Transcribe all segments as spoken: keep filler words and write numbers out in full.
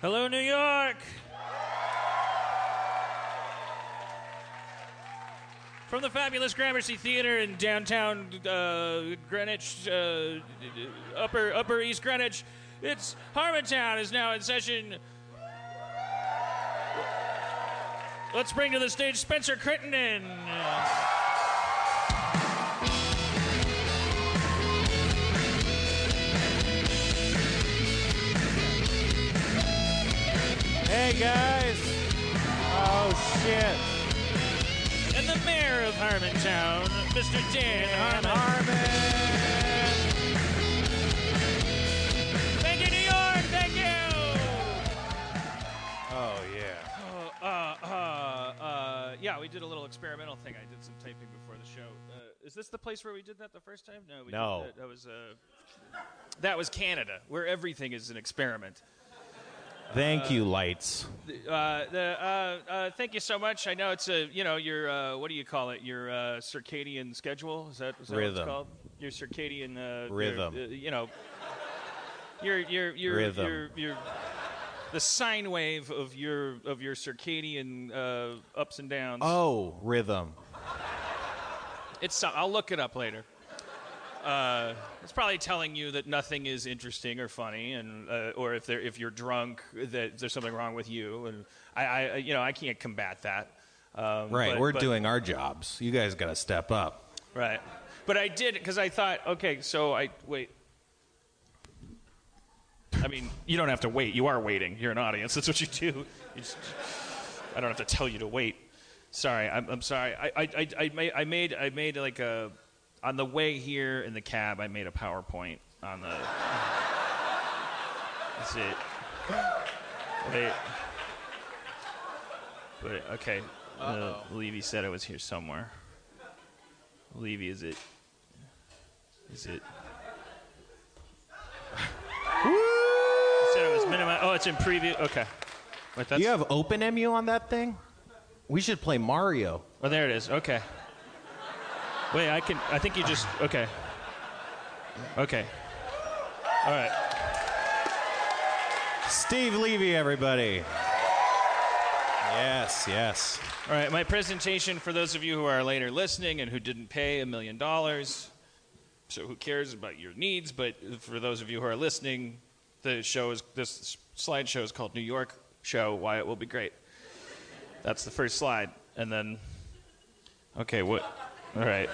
Hello, New York! From the fabulous Gramercy Theater in downtown uh, Greenwich, uh, upper upper East Greenwich, it's Harmontown is now in session. Let's bring to the stage Spencer Crittenden. Hey guys! Oh shit! And the mayor of Harmontown, Mister Dan, Dan Harmon. Harmon. Thank you, New York. Thank you. Oh yeah. Oh, uh, uh, uh, yeah. We did a little experimental thing. I did some taping before the show. Uh, is this the place where we did that the first time? No. We no. Did that. That was uh, that was Canada, where everything is an experiment. Thank you, lights. Uh, uh, the, uh, uh, thank you so much. I know it's a, you know, your uh, what do you call it? Your uh, circadian schedule? Is that, is that what it's called? Your circadian uh, rhythm. Your, uh, you know, your your your, rhythm. your your your the sine wave of your of your circadian uh, ups and downs. Oh, rhythm. It's. I'll look it up later. Uh, it's probably telling you that nothing is interesting or funny, and uh, or if they're if you're drunk, that there's something wrong with you. And I, I you know, I can't combat that. Um, right, but, we're but, doing our jobs. You guys got to step up. Right, but I did because I thought, okay, so I wait. I mean, you don't have to wait. You are waiting. You're an audience. That's what you do. You just, I don't have to tell you to wait. Sorry, I'm, I'm sorry. I I I, I, made, I made I made like a. On the way here in the cab, I made a PowerPoint on the... That's it. Wait. Wait, okay. Uh, Levy said I was here somewhere. Levy, is it... Is it... Woo! He said it was minimi... Oh, it's in preview. Okay. Wait, that's... You have OpenMU on that thing? We should play Mario. Oh, there it is. Okay. Wait, I can. I think you just. Okay. Okay. All right. Steve Levy, everybody. Yes, yes. All right, my presentation for those of you who are later listening and who didn't pay a million dollars. So who cares about your needs? But for those of you who are listening, the show is this slideshow is called New York Show: Why It Will Be Great. That's the first slide, and then. Okay. What? All right.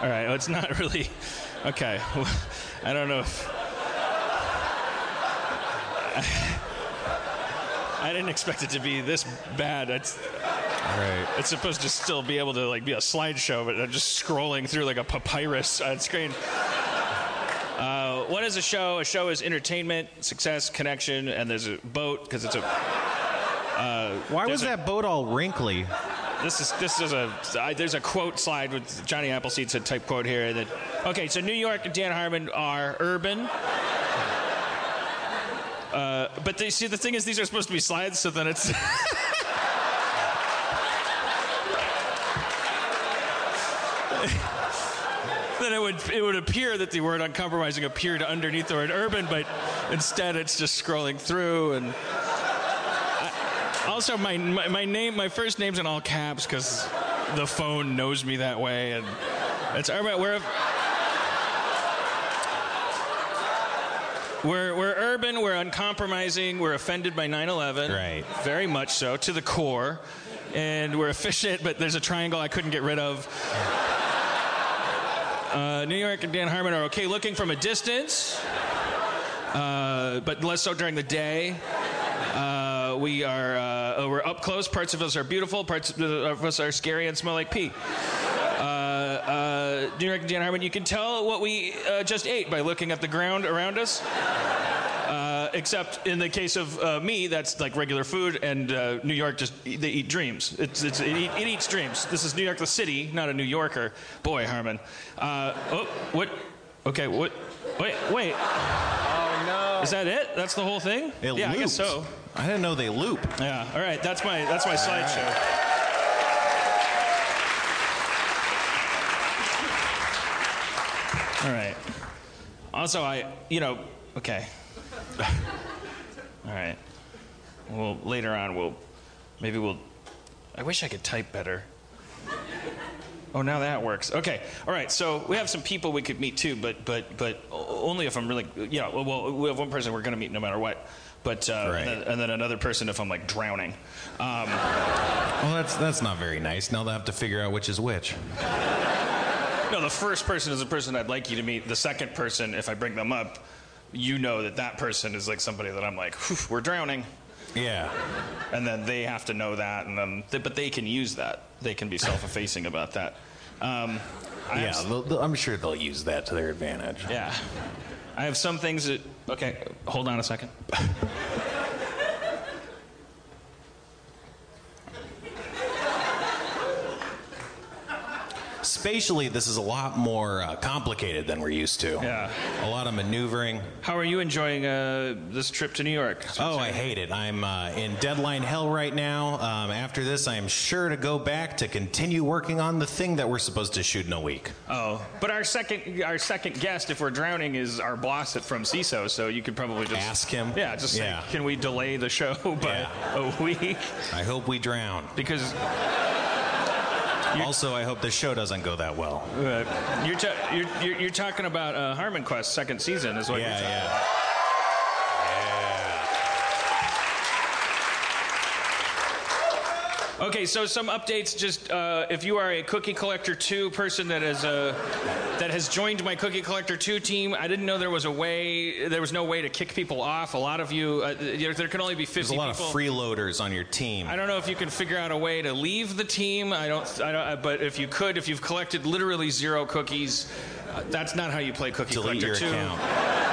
All right. Oh, it's not really. Okay. I don't know if. I didn't expect it to be this bad. It's, All right. It's supposed to still be able to like be a slideshow, but I'm just scrolling through like a papyrus on screen. Uh, what is a show? A show is entertainment, success, connection, and there's a boat because it's a. Uh, Why was that a, boat all wrinkly? This is this is a I, there's a quote slide with Johnny Appleseed said type quote here that okay so New York and Dan Harmon are urban, uh, but they see the thing is these are supposed to be slides so then it's then it would it would appear that the word uncompromising appeared underneath the word urban but instead it's just scrolling through and. Also, my, my my name, my first name's in all caps because the phone knows me that way, and it's we're we're we're urban, we're uncompromising, we're offended by nine eleven, right? Very much so, to the core, and we're efficient, but there's a triangle I couldn't get rid of. Uh, New York and Dan Harmon are okay looking from a distance, uh, but less so during the day. Uh, we are uh, we're up close. Parts of us are beautiful. Parts of us are scary and smell like pee. Uh, uh, New York and Dan Harmon, you can tell what we uh, just ate by looking at the ground around us. Uh, except in the case of uh, me, that's like regular food, and uh, New York just they eat dreams. It's, it's, it, eat, it eats dreams. This is New York, the city, not a New Yorker. Boy, Harmon. Uh, oh, what? Okay, what? Wait, wait. Is that it? That's the whole thing? It yeah, loops. I guess so. I didn't know they loop. Yeah. All right. That's my that's my slideshow. All right. Also, I you know okay. All right. Well, later on, we'll, maybe we'll, I wish I could type better. Oh, now that works. Okay. All right. So we have some people we could meet too, but but but only if I'm really, yeah. Well, we have one person we're going to meet no matter what, but uh, right. and, then, and then another person if I'm like drowning. Um, well, that's that's not very nice. Now they'll have to figure out which is which. No, the first person is the person I'd like you to meet. The second person, if I bring them up, you know that that person is like somebody that I'm like, we're drowning. Yeah. And then they have to know that, and then they, but they can use that. They can be self-effacing about that. Um, I yeah, have, they'll, they'll, I'm sure they'll use that to their advantage. Yeah. I have some things that... Okay, hold on a second. Spatially, this is a lot more uh, complicated than we're used to. Yeah. A lot of maneuvering. How are you enjoying uh, this trip to New York? Oh, I hate it. I'm uh, in deadline hell right now. Um, after this, I am sure to go back to continue working on the thing that we're supposed to shoot in a week. Oh, but our second our second guest, if we're drowning, is our boss at from C I S O, so you could probably just... Ask him. Yeah, just say, yeah. Can we delay the show by yeah. a week? I hope we drown. Because... You're also, I hope this show doesn't go that well. Uh, you're, ta- you're, you're, you're talking about uh, HarmonQuest second season is what yeah, you're talking yeah. about. Yeah. Okay, so some updates. Just uh, if you are a Cookie Collector Two person that is uh, that has joined my Cookie Collector Two team, I didn't know there was a way. There was no way to kick people off. A lot of you, uh, there can only be fifty. There's a lot people. Of freeloaders on your team. I don't know if you can figure out a way to leave the team. I don't. I don't. But if you could, if you've collected literally zero cookies, uh, that's not how you play Cookie Delete Collector Two. Delete your account.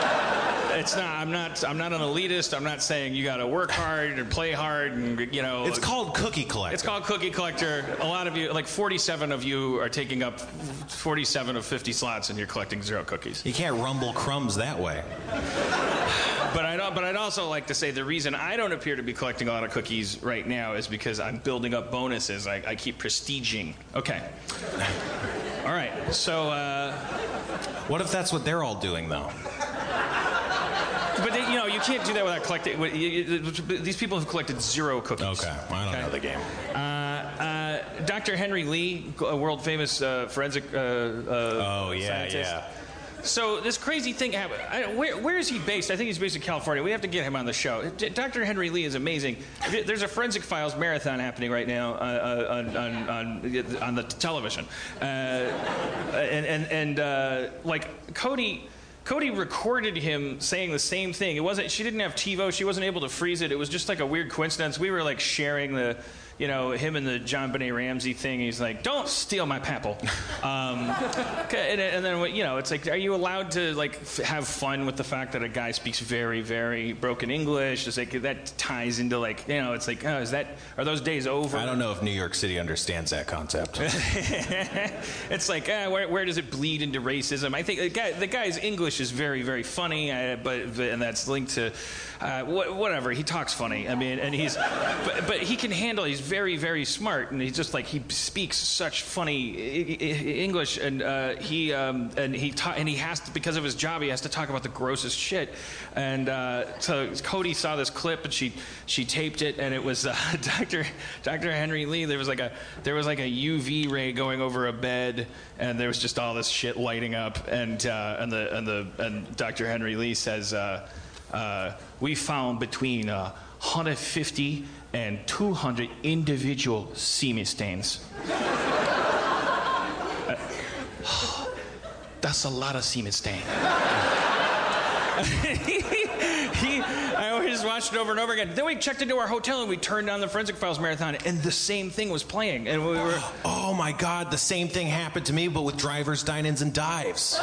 It's not. I'm not. I'm not an elitist. I'm not saying you got to work hard and play hard and you know. It's called Cookie Collector. It's called Cookie Collector. A lot of you, like forty-seven of you, are taking up forty-seven of fifty slots, and you're collecting zero cookies. You can't rumble crumbs that way. But I don't. But I'd also like to say the reason I don't appear to be collecting a lot of cookies right now is because I'm building up bonuses. I, I keep prestiging. Okay. All right. So. Uh, what if that's what they're all doing though? But they, you know, you can't do that without collecting. These people have collected zero cookies. Okay, well, I don't okay. know the game. Uh, uh, Doctor Henry Lee, a world famous uh, forensic uh, uh, oh yeah, scientist. yeah. So this crazy thing happened. I, where, where is he based? I think he's based in California. We have to get him on the show. Doctor Henry Lee is amazing. There's a Forensic Files marathon happening right now on on, on, on, on the television, uh, and and and uh, like Cody. Cody recorded him saying the same thing. It wasn't. She didn't have TiVo. She wasn't able to freeze it. It was just like a weird coincidence. We were like sharing the, you know, him and the John Benet Ramsey thing. He's like, "Don't steal my papel." Um, and, and then you know, it's like, are you allowed to like f- have fun with the fact that a guy speaks very, very broken English? It's like that ties into like, you know, it's like, oh, is that are those days over? I don't know if New York City understands that concept. It's like, uh, where, where does it bleed into racism? I think the guy, the guy's English. Is very very funny, uh, but, but and that's linked to uh, wh- whatever he talks funny. I mean, and he's but, but he can handle. He's very very smart, and he's just like he speaks such funny I- I- English, and uh, he um, and he ta- and he has to, because of his job he has to talk about the grossest shit. And uh, so Cody saw this clip and she she taped it, and it was uh, Doctor Doctor Henry Lee. There was like a there was like a U V ray going over a bed, and there was just all this shit lighting up, and uh, and the and the And Doctor Henry Lee says, uh, uh, we found between uh, one hundred fifty and two hundred individual semen stains. uh, oh, that's a lot of semen stain. He, I just watched it over and over again. Then we checked into our hotel and we turned on the Forensic Files marathon, and the same thing was playing. And we were, oh my God, the same thing happened to me, but with drivers, dine-ins, and dives.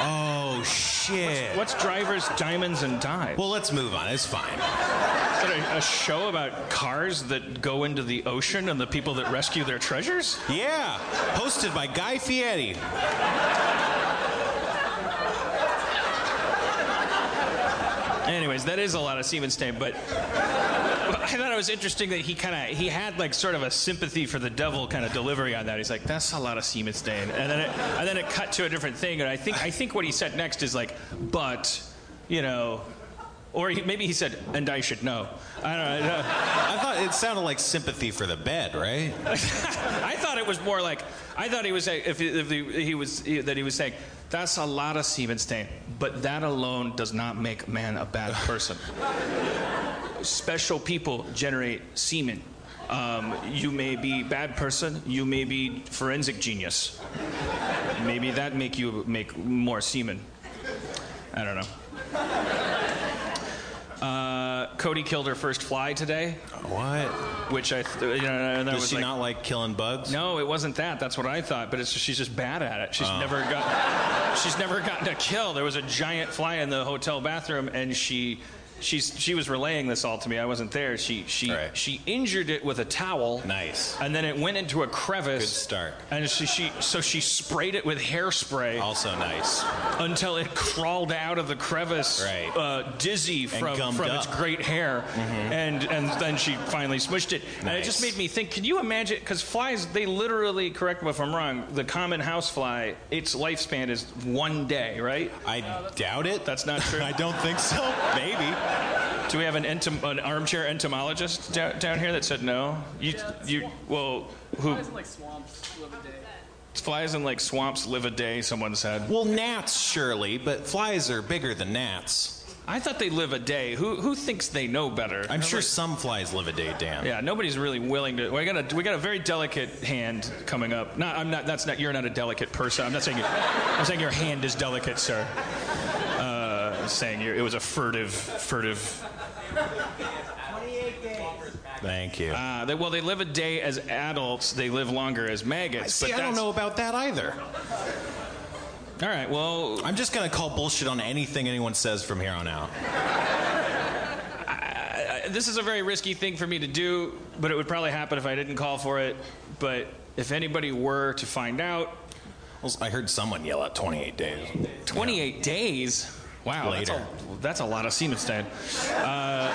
Oh, shit. What's, what's drivers, diamonds, and dives? Well, let's move on. It's fine. Is that a, a show about cars that go into the ocean and the people that rescue their treasures? Yeah. Hosted by Guy Fieri. Anyways, that is a lot of semen stain, but... I thought it was interesting that he kind of, he had like sort of a sympathy for the devil kind of delivery on that. He's like, that's a lot of semen stain. And then it, and then it cut to a different thing. And I think, I think what he said next is like, but, you know, Or he, maybe he said, and I should know. I don't know. I thought it sounded like sympathy for the bed, right? I thought it was more like, I thought he was saying, if, if he, he was, he, that he was saying, that's a lot of semen stain, but that alone does not make man a bad person. Special people generate semen. Um, you may be bad person, you may be forensic genius. Maybe that make you make more semen. I don't know. Uh, Cody killed her first fly today. What? Which I, th- you know, that Does was she like, not like killing bugs? No, it wasn't that. That's what I thought. But it's just, she's just bad at it. She's oh. never got. She's never gotten a kill. There was a giant fly in the hotel bathroom, and she, she's, she was relaying this all to me. I wasn't there. She, she, right. she injured it with a towel. Nice. And then it went into a crevice. Good start. And she, she, so she sprayed it with hairspray. Also nice. Until it crawled out of the crevice, right. uh, dizzy from, from its great hair, mm-hmm. and and then she finally smushed it. Nice. And it just made me think. Can you imagine? Because flies, they literally, correct me if I'm wrong. The common housefly, its lifespan is one day, right? I no, doubt it. That's not true. I don't think so. Maybe. Do we have an, entom- an armchair entomologist da- down here that said no? You, yeah, you, well, who? Flies in like swamps live a day. Flies in like swamps live a day, someone said. Well, gnats surely, but flies are bigger than gnats. I thought they live a day. Who who thinks they know better? I'm sure like, some flies live a day, Dan. Yeah, nobody's really willing to. We got a we got a very delicate hand coming up. No, I'm not. That's not. You're not a delicate person. I'm not saying. You're, I'm saying your hand is delicate, sir. Saying it was a furtive, furtive. twenty-eight days. Thank you. Uh, they, well, they live a day as adults. They live longer as maggots. See, but I don't know about that either. All right, well... I'm just going to call bullshit on anything anyone says from here on out. I, I, this is a very risky thing for me to do, but it would probably happen if I didn't call for it. But if anybody were to find out... Well, I heard someone yell out twenty-eight days. twenty-eight yeah. days? Wow, that's a, that's a lot of semen stain. Uh,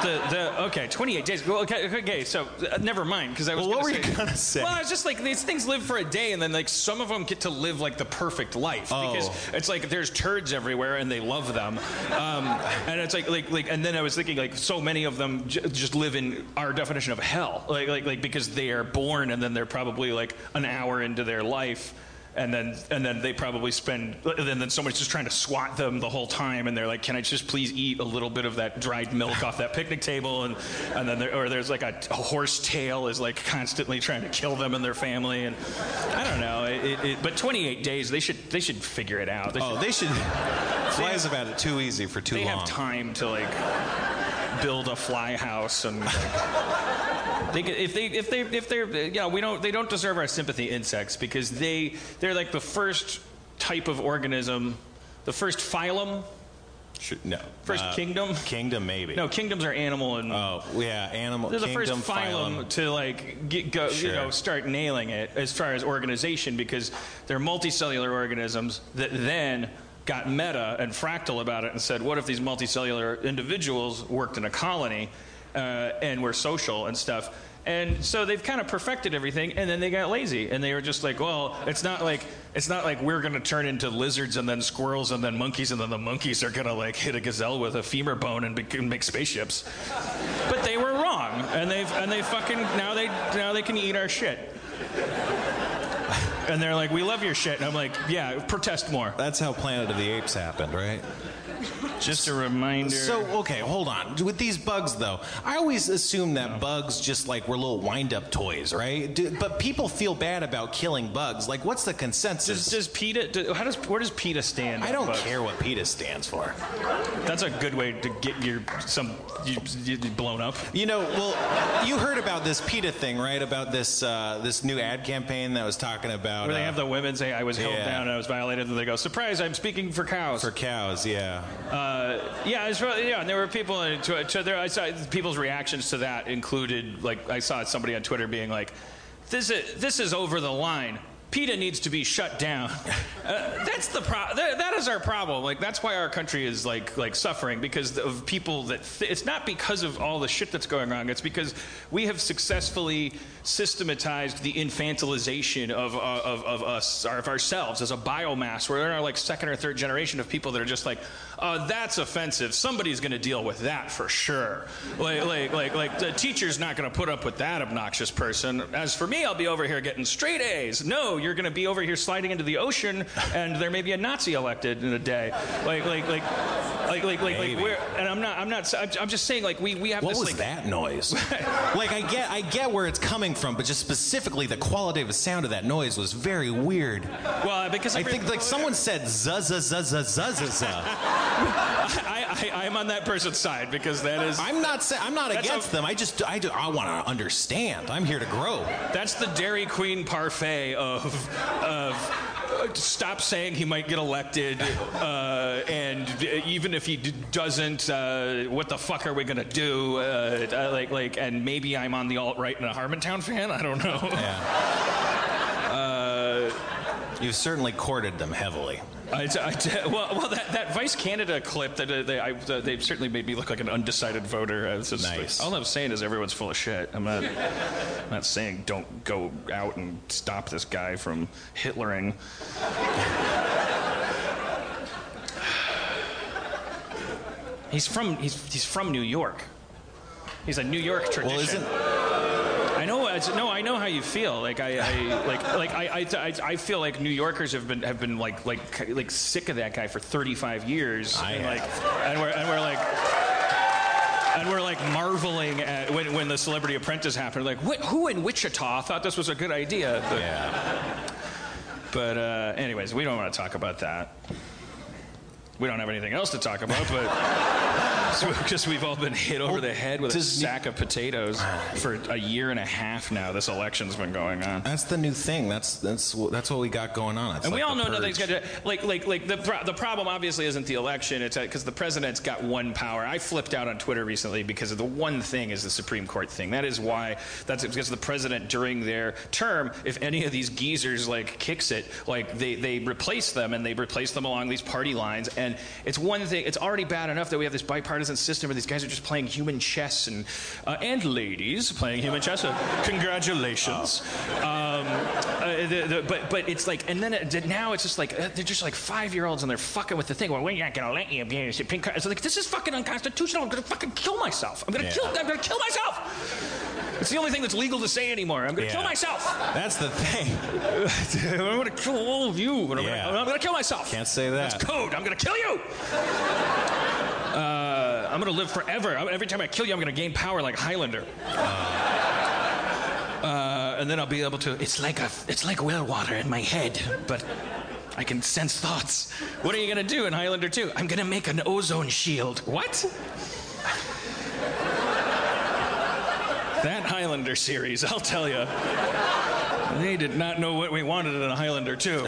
the the okay, twenty-eight days. Well, okay, okay, so uh, never mind because I was. Well, what were say, you gonna say? Well, I was just like these things live for a day, and then like some of them get to live like the perfect life oh. because it's like there's turds everywhere, and they love them. Um, and it's like like like, and then I was thinking like so many of them j- just live in our definition of hell, like like like because they are born, and then they're probably like an hour into their life. And then, and then they probably spend. And then someone's just trying to swat them the whole time, and they're like, "Can I just please eat a little bit of that dried milk off that picnic table?" And, and then, there, or there's like a, a horse tail is like constantly trying to kill them and their family. And I don't know. It, it, it, but twenty-eight days, they should, they should figure it out. They oh, should, they should. Flies have, about it too easy for too they long. They have time to like build a fly house and. Like, They, if they, if they, if they're, you know, we don't, they don't deserve our sympathy, insects, because they, they're like the first type of organism, the first phylum. Sure, no. First uh, kingdom. Kingdom, maybe. No, kingdoms are animal and. Oh yeah, animal. They're the kingdom, first phylum, phylum to like get, go, sure. you know, start nailing it as far as organization, because they're multicellular organisms that then got meta and fractal about it and said, what if these multicellular individuals worked in a colony? Uh, and we're social and stuff. And so they've kind of perfected everything, and then they got lazy, and they were just like, well, it's not like it's not like we're going to turn into lizards and then squirrels and then monkeys, and then the monkeys are going to like hit a gazelle with a femur bone and, be- and make spaceships. But they were wrong, and they've and they fucking now they now they can eat our shit. And they're like, we love your shit. And I'm like, yeah, protest more. That's how Planet of the Apes happened, right? Just a reminder. So, okay, hold on. With these bugs, though, I always assume that no. bugs just, like, were little wind-up toys, right? Do, but people feel bad about killing bugs. Like, what's the consensus? Does, does PETA... Do, how does, where does PETA stand I don't bugs? care what PETA stands for. That's a good way to get your... some you, you blown up. You know, well, you heard about this PETA thing, right? About this uh, this new ad campaign that was talking about... Where they uh, have the women say, I was held yeah. down and I was violated, and they go, surprise, I'm speaking for cows. For cows, yeah. Uh, Uh, yeah, it's really, yeah, and there were people. Uh, to, to there, I saw people's reactions to that included, like, I saw somebody on Twitter being like, "This is this is over the line. PETA needs to be shut down. Uh, that's the pro- th- that is our problem. Like, that's why our country is like like suffering, because of people that th- it's not because of all the shit that's going on. It's because we have successfully systematized the infantilization of uh, of of us, or of ourselves as a biomass. We're in our like second or third generation of people that are just like, uh, that's offensive. Somebody's going to deal with that for sure. Like like like like the teacher's not going to put up with that obnoxious person. As for me, I'll be over here getting straight A's. No. You're going to be over here sliding into the ocean, and there may be a Nazi elected in a day. Like, like, like, like, like, like, like where, and I'm not, I'm not, I'm just saying, like, we, we have what this, like... What was that noise? Like, I get, I get where it's coming from, but just specifically the qualitative sound of that noise was very weird. Well, because... I think, like, someone said, za, za, za, za, za, za. I, I, I'm on that person's side, because that is... I'm not saying, I'm not against them. I just, I, do, I want to understand. I'm here to grow. That's the Dairy Queen parfait of... Of stop saying he might get elected, uh, and even if he d- doesn't, uh, what the fuck are we gonna do? Uh, like, like, and maybe I'm on the alt-right and a Harmontown fan. I don't know. Yeah. uh, You've certainly courted them heavily. I, I, well, well, that, that Vice Canada clip that uh, they I, uh, they've certainly made me look like an undecided voter. Uh, just, nice. Like, all I'm saying is everyone's full of shit. I'm not, I'm not saying don't go out and stop this guy from Hitlering. he's from he's he's from New York. He's a New York tradition. Well, isn't... I know. It's, no, I know how you feel. Like I, I like, like I, I, I, feel like New Yorkers have been have been like, like, like sick of that guy for thirty-five years. I and like, and we're and we're like, and we're like marveling at when when the Celebrity Apprentice happened. Like, wh- who in Wichita thought this was a good idea? But, yeah. But uh, anyways, we don't want to talk about that. We don't have anything else to talk about, but because we've all been hit over the head with a sack of potatoes for a year and a half now. This election's been going on. That's the new thing. That's that's that's what we got going on. It's and like we all know purge. Nothing's going to like like like the pro- the problem obviously isn't the election. It's because the president's got one power. I flipped out on Twitter recently because of the one thing is the Supreme Court thing. That is why. That's because the president during their term, if any of these geezers like kicks it, like they they replace them and they replace them along these party lines. And And it's one thing, it's already bad enough that we have this bipartisan system where these guys are just playing human chess and uh, and ladies playing human chess. So congratulations. Oh. Um, uh, the, the, but but it's like, and then it, now it's just like, uh, they're just like five-year-olds and they're fucking with the thing. Well, we're not going to let you be in the Supreme Court. It's like, this is fucking unconstitutional. I'm going to fucking kill myself. I'm going to yeah. kill I'm going to kill myself. It's the only thing that's legal to say anymore. I'm going to yeah. kill myself. That's the thing. I'm going to kill all of you. I'm yeah. going to kill myself. Can't say that. That's code. I'm going to kill you! Uh, I'm gonna live forever. I, every time I kill you, I'm gonna gain power like Highlander. Uh, uh, and then I'll be able to... It's like a, it's like well water in my head, but I can sense thoughts. What are you gonna do in Highlander two? I'm gonna make an ozone shield. What? That Highlander series, I'll tell you. They did not know what we wanted in a Highlander two.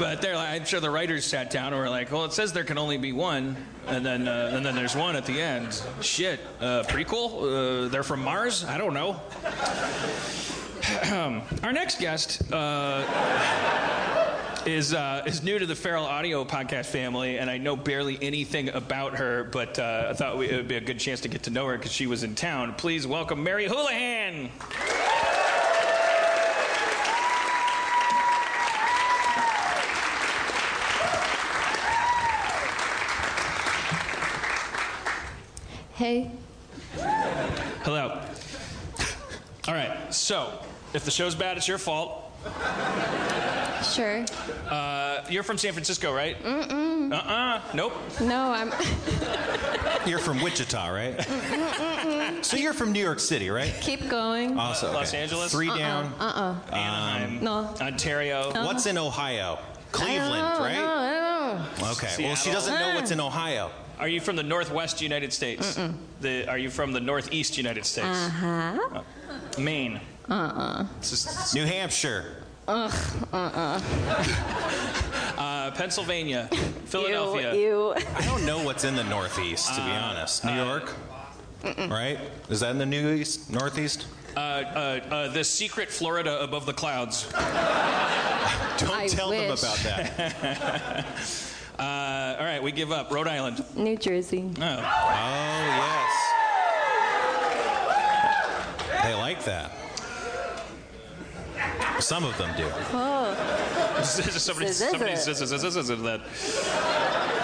But they're like, I'm sure the writers sat down and were like, well, it says there can only be one, and then uh, and then there's one at the end. Shit. Uh, prequel? Uh, they're from Mars? I don't know. Our next guest uh, is uh, is new to the Feral Audio podcast family, and I know barely anything about her, but uh, I thought we, it would be a good chance to get to know her because she was in town. Please welcome Mary Houlihan. Hey. Hello. All right, so, if the show's bad, it's your fault. Sure. Uh, you're from San Francisco, right? Mm-mm. Uh-uh. Nope. No, I'm... You're from Wichita, right? Mm-mm. So you're from New York City, right? Keep going. Also, okay. Los Angeles? Three uh-uh. down. Uh-uh. Anaheim. Um, no. Ontario. Uh-huh. What's in Ohio? Cleveland, I don't, right? I don't know. Okay, Seattle. Well, she doesn't know what's in Ohio. Are you from the Northwest United States? Mm-mm. The, are you from the Northeast United States? Uh-huh. Oh. Maine. Uh-uh. Just, New Hampshire. Ugh, uh-uh. uh, Pennsylvania. Philadelphia. Ew, ew. I don't know what's in the Northeast, to uh, be honest. New uh, York? Mm-mm. Right? Is that in the New East? Northeast? Uh, uh, uh, the secret Florida above the clouds. Don't I tell wish. them about that. uh, all right, we give up. Rhode Island. New Jersey. Oh, oh yes. They like that. Some of them do. Oh. somebody somebody says that.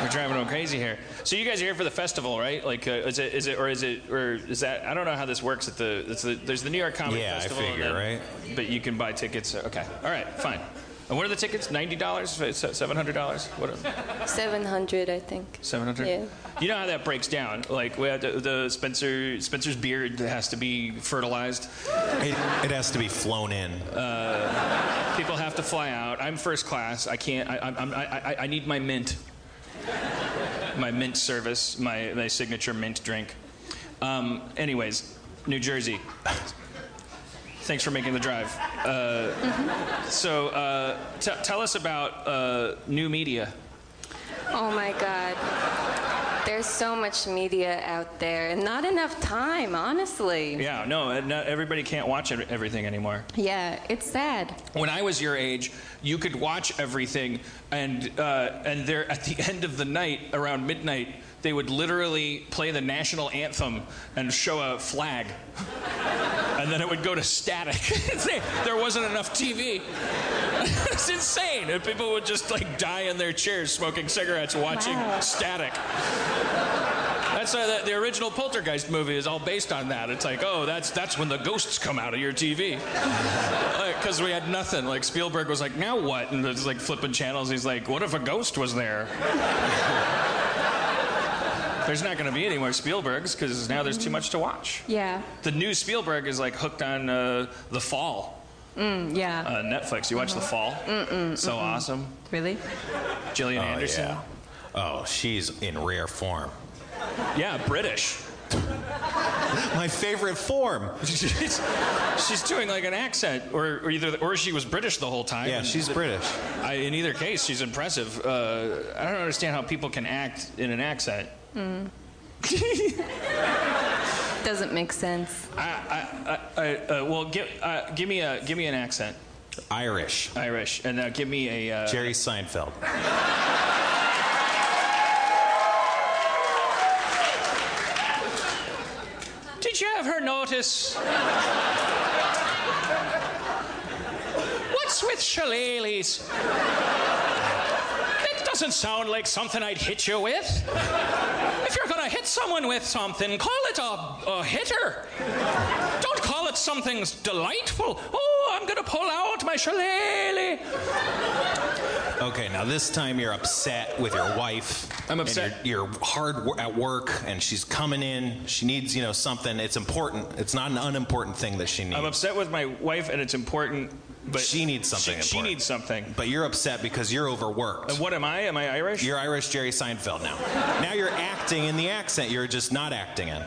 We're driving them crazy here. So you guys are here for the festival, right? Like, uh, is it, is it, or is it, or is that? I don't know how this works. At the, it's the there's the New York Comedy yeah, Festival. Yeah, I figure, then, right? But you can buy tickets. Okay, all right, fine. And what are the tickets? Ninety dollars, seven hundred dollars. What? Seven hundred, I think. Seven hundred. Yeah. You know how that breaks down. Like, we have to, the Spencer Spencer's beard has to be fertilized. It, it has to be flown in. Uh, people have to fly out. I'm first class. I can't. I I'm, I, I I need my mint. My mint service, my, my signature mint drink. Um, anyways, New Jersey. Thanks for making the drive. Uh, mm-hmm. So uh, t- tell us about uh, new media. Oh my God. There's so much media out there and not enough time, honestly. Yeah, no, not, everybody can't watch everything anymore. Yeah, it's sad. When I was your age, you could watch everything, and uh, and there at the end of the night, around midnight, they would literally play the national anthem and show a flag. And then it would go to static. There wasn't enough T V. It's insane. And people would just like die in their chairs smoking cigarettes watching wow. static. That's uh, the, the original Poltergeist movie is all based on that. It's like, oh, that's that's when the ghosts come out of your T V. Because like, we had nothing. Like Spielberg was like, now what? And it's like flipping channels. He's like, what if a ghost was there? There's not going to be any more Spielbergs because now there's too much to watch. Yeah. The new Spielberg is like hooked on uh, The Fall. Mm, yeah. Uh, Netflix. You watch mm-hmm. The Fall? Mm-mm. So mm-mm. awesome. Really? Gillian oh, Anderson. Yeah. Oh, she's in rare form. Yeah, British. My favorite form. she's, she's doing like an accent, or, or either, or she was British the whole time. Yeah, she's British. I, in either case, she's impressive. Uh, I don't understand how people can act in an accent. Mm. Doesn't make sense. I, I, I, uh, well, give, uh, give me a, give me an accent. Irish. Irish, and uh, give me a uh, Jerry Seinfeld. Did you ever notice? What's with shillelaghs? It doesn't sound like something I'd hit you with. If you're gonna hit someone with something, call it a, a hitter. Don't call it something's delightful. Oh, I'm gonna pull out my shillelagh. Okay, now this time you're upset with your wife. I'm upset. And you're, you're hard w- at work, and she's coming in. She needs, you know, something. It's important. It's not an unimportant thing that she needs. I'm upset with my wife, and it's important. But she needs something. She, she needs something. But you're upset because you're overworked. And what am I? Am I Irish? You're Irish Jerry Seinfeld now. Now you're acting in the accent you're just not acting in. All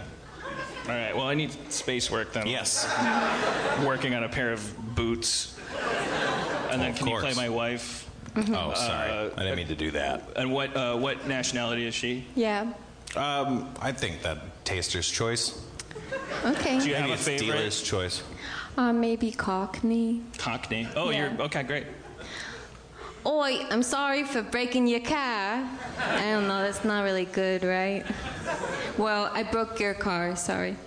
right. Well, I need space work then. Yes. Working on a pair of boots. And then oh, can course. you play my wife? Mm-hmm. Oh, sorry. Uh, I didn't mean to do that. And what uh, what nationality is she? Yeah. Um, I think that taster's choice. Okay. Do you Maybe have a favorite? Dealer's choice. Uh, maybe Cockney. Cockney. Oh, yeah. You're... Okay, great. Oi, I'm sorry for breaking your car. I don't know, that's not really good, right? Well, I broke your car, sorry.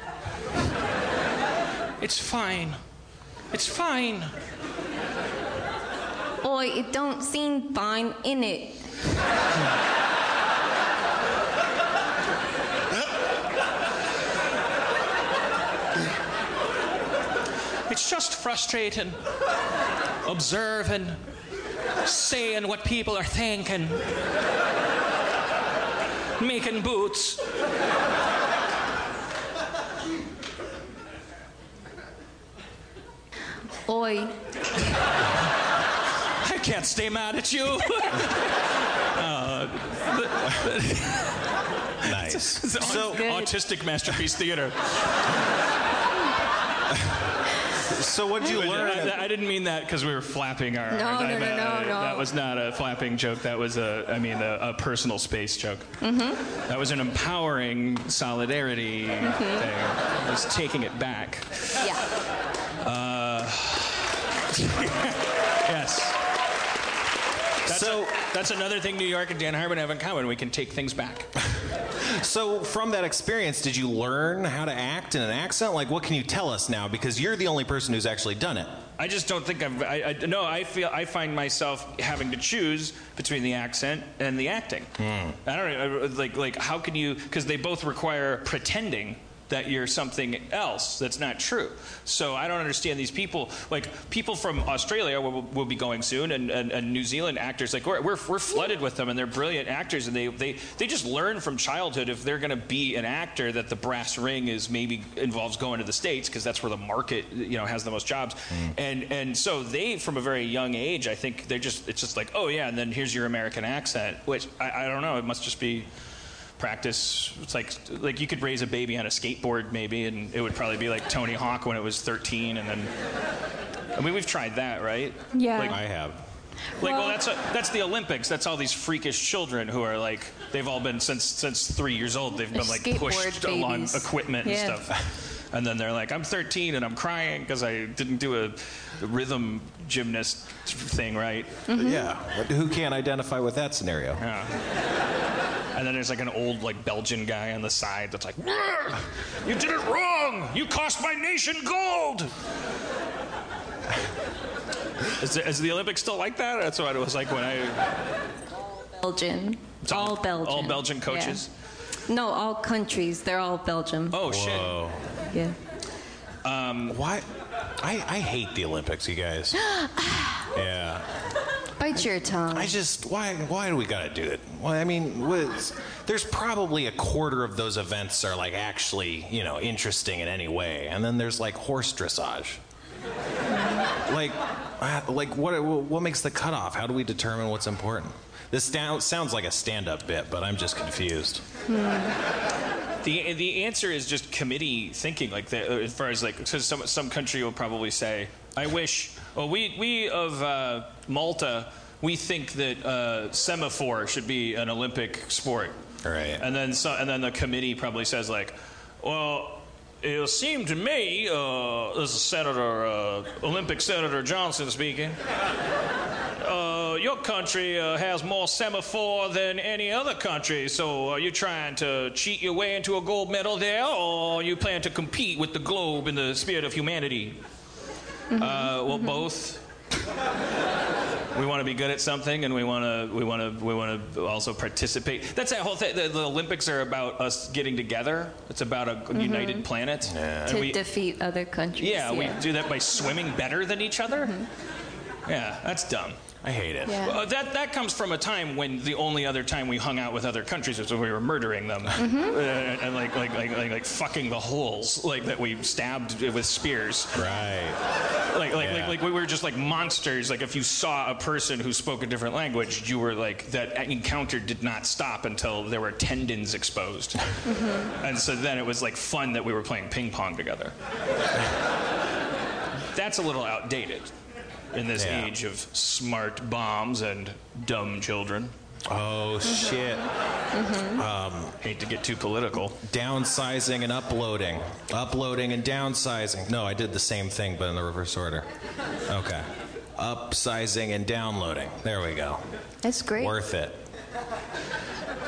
It's fine. It's fine. Oi, it don't seem fine in it. It's just frustrating, observing, saying what people are thinking, making boots. Oi. I can't stay mad at you. uh, but, but nice. It's, it's so, autistic masterpiece theater. So what'd you learn? I, I didn't mean that because we were flapping our... No, I, no, no, no, no. That was not a flapping joke. That was a, I mean, a, a personal space joke. Mm-hmm. That was an empowering solidarity mm-hmm. thing. I was taking it back. Yeah. Yes. That's so a, that's another thing New York and Dan Harmon have in common. We can take things back. So from that experience, did you learn how to act in an accent? Like, what can you tell us now? Because you're the only person who's actually done it. I just don't think I've... I, I, no, I feel I find myself having to choose between the accent and the acting. Mm. I don't know, like, like how can you... Because they both require pretending that you're something else that's not true. So I don't understand these people. Like, people from Australia will, will be going soon, and, and, and New Zealand actors, like, we're, we're, we're flooded with them, and they're brilliant actors, and they, they, they just learn from childhood if they're gonna be an actor that the brass ring is maybe involves going to the States, because that's where the market, you know, has the most jobs. Mm. And, and so they, from a very young age, I think they're just, it's just like, oh yeah, and then here's your American accent, which I, I don't know, it must just be practice. It's like like you could raise a baby on a skateboard maybe, and it would probably be like Tony Hawk when it was thirteen, and then I mean we've tried that, right? Yeah. Like, I have. Like well, well that's a, that's the Olympics. That's all these freakish children who are like they've all been since since three years old. They've been like pushed babies. Along equipment and yeah. stuff, and then they're like I'm thirteen and I'm crying because I didn't do a rhythm gymnast thing right. Mm-hmm. Yeah. But who can't identify with that scenario? Yeah. And then there's like an old like Belgian guy on the side that's like, you did it wrong! You cost my nation gold! is, the, is the Olympics still like that? That's what it was like when I... All Belgian. It's all, all Belgian. All Belgian coaches? Yeah. No, all countries. They're all Belgian. Oh, whoa. Shit. Yeah. Um, Why? I, I hate the Olympics, you guys. Yeah. Bite your tongue. I just, why why do we gotta do it? Well, I mean, was, there's probably a quarter of those events are like actually, you know, interesting in any way. And then there's like horse dressage. like, like what, what makes the cutoff? How do we determine what's important? This sounds like a stand-up bit, but I'm just confused. Hmm. The the answer is just committee thinking, like the, as far as like, so some, some country will probably say, I wish, well, we, we of uh, Malta, we think that uh, semaphore should be an Olympic sport. Right. And then so, and then the committee probably says like, well, it seemed to me, uh, this is Senator, uh, Olympic Senator Johnson speaking, uh, your country uh, has more semaphore than any other country, so are you trying to cheat your way into a gold medal there, or you plan to compete with the globe in the spirit of humanity? Mm-hmm. Uh, well, mm-hmm. both. We want to be good at something, and we want to we want to we want to also participate. That's that whole thing. The, the Olympics are about us getting together. It's about a mm-hmm. united planet. Yeah. To we, defeat other countries. Yeah, yeah, we do that by swimming better than each other. Mm-hmm. Yeah, that's dumb. I hate it. Yeah. Well, that that comes from a time when the only other time we hung out with other countries was when we were murdering them, mm-hmm. uh, and like like, like like like fucking the holes like that we stabbed with spears. Right. Like like, yeah. like like we were just like monsters. Like if you saw a person who spoke a different language, you were like that encounter did not stop until there were tendons exposed, mm-hmm. and so then it was like fun that we were playing ping pong together. That's a little outdated. In this yeah. age of smart bombs and dumb children. Oh, shit. Mm-hmm. um, Hate to get too political. Downsizing and uploading. Uploading and downsizing. No, I did the same thing, but in the reverse order. Okay. Upsizing and downloading. There we go. That's great. Worth it.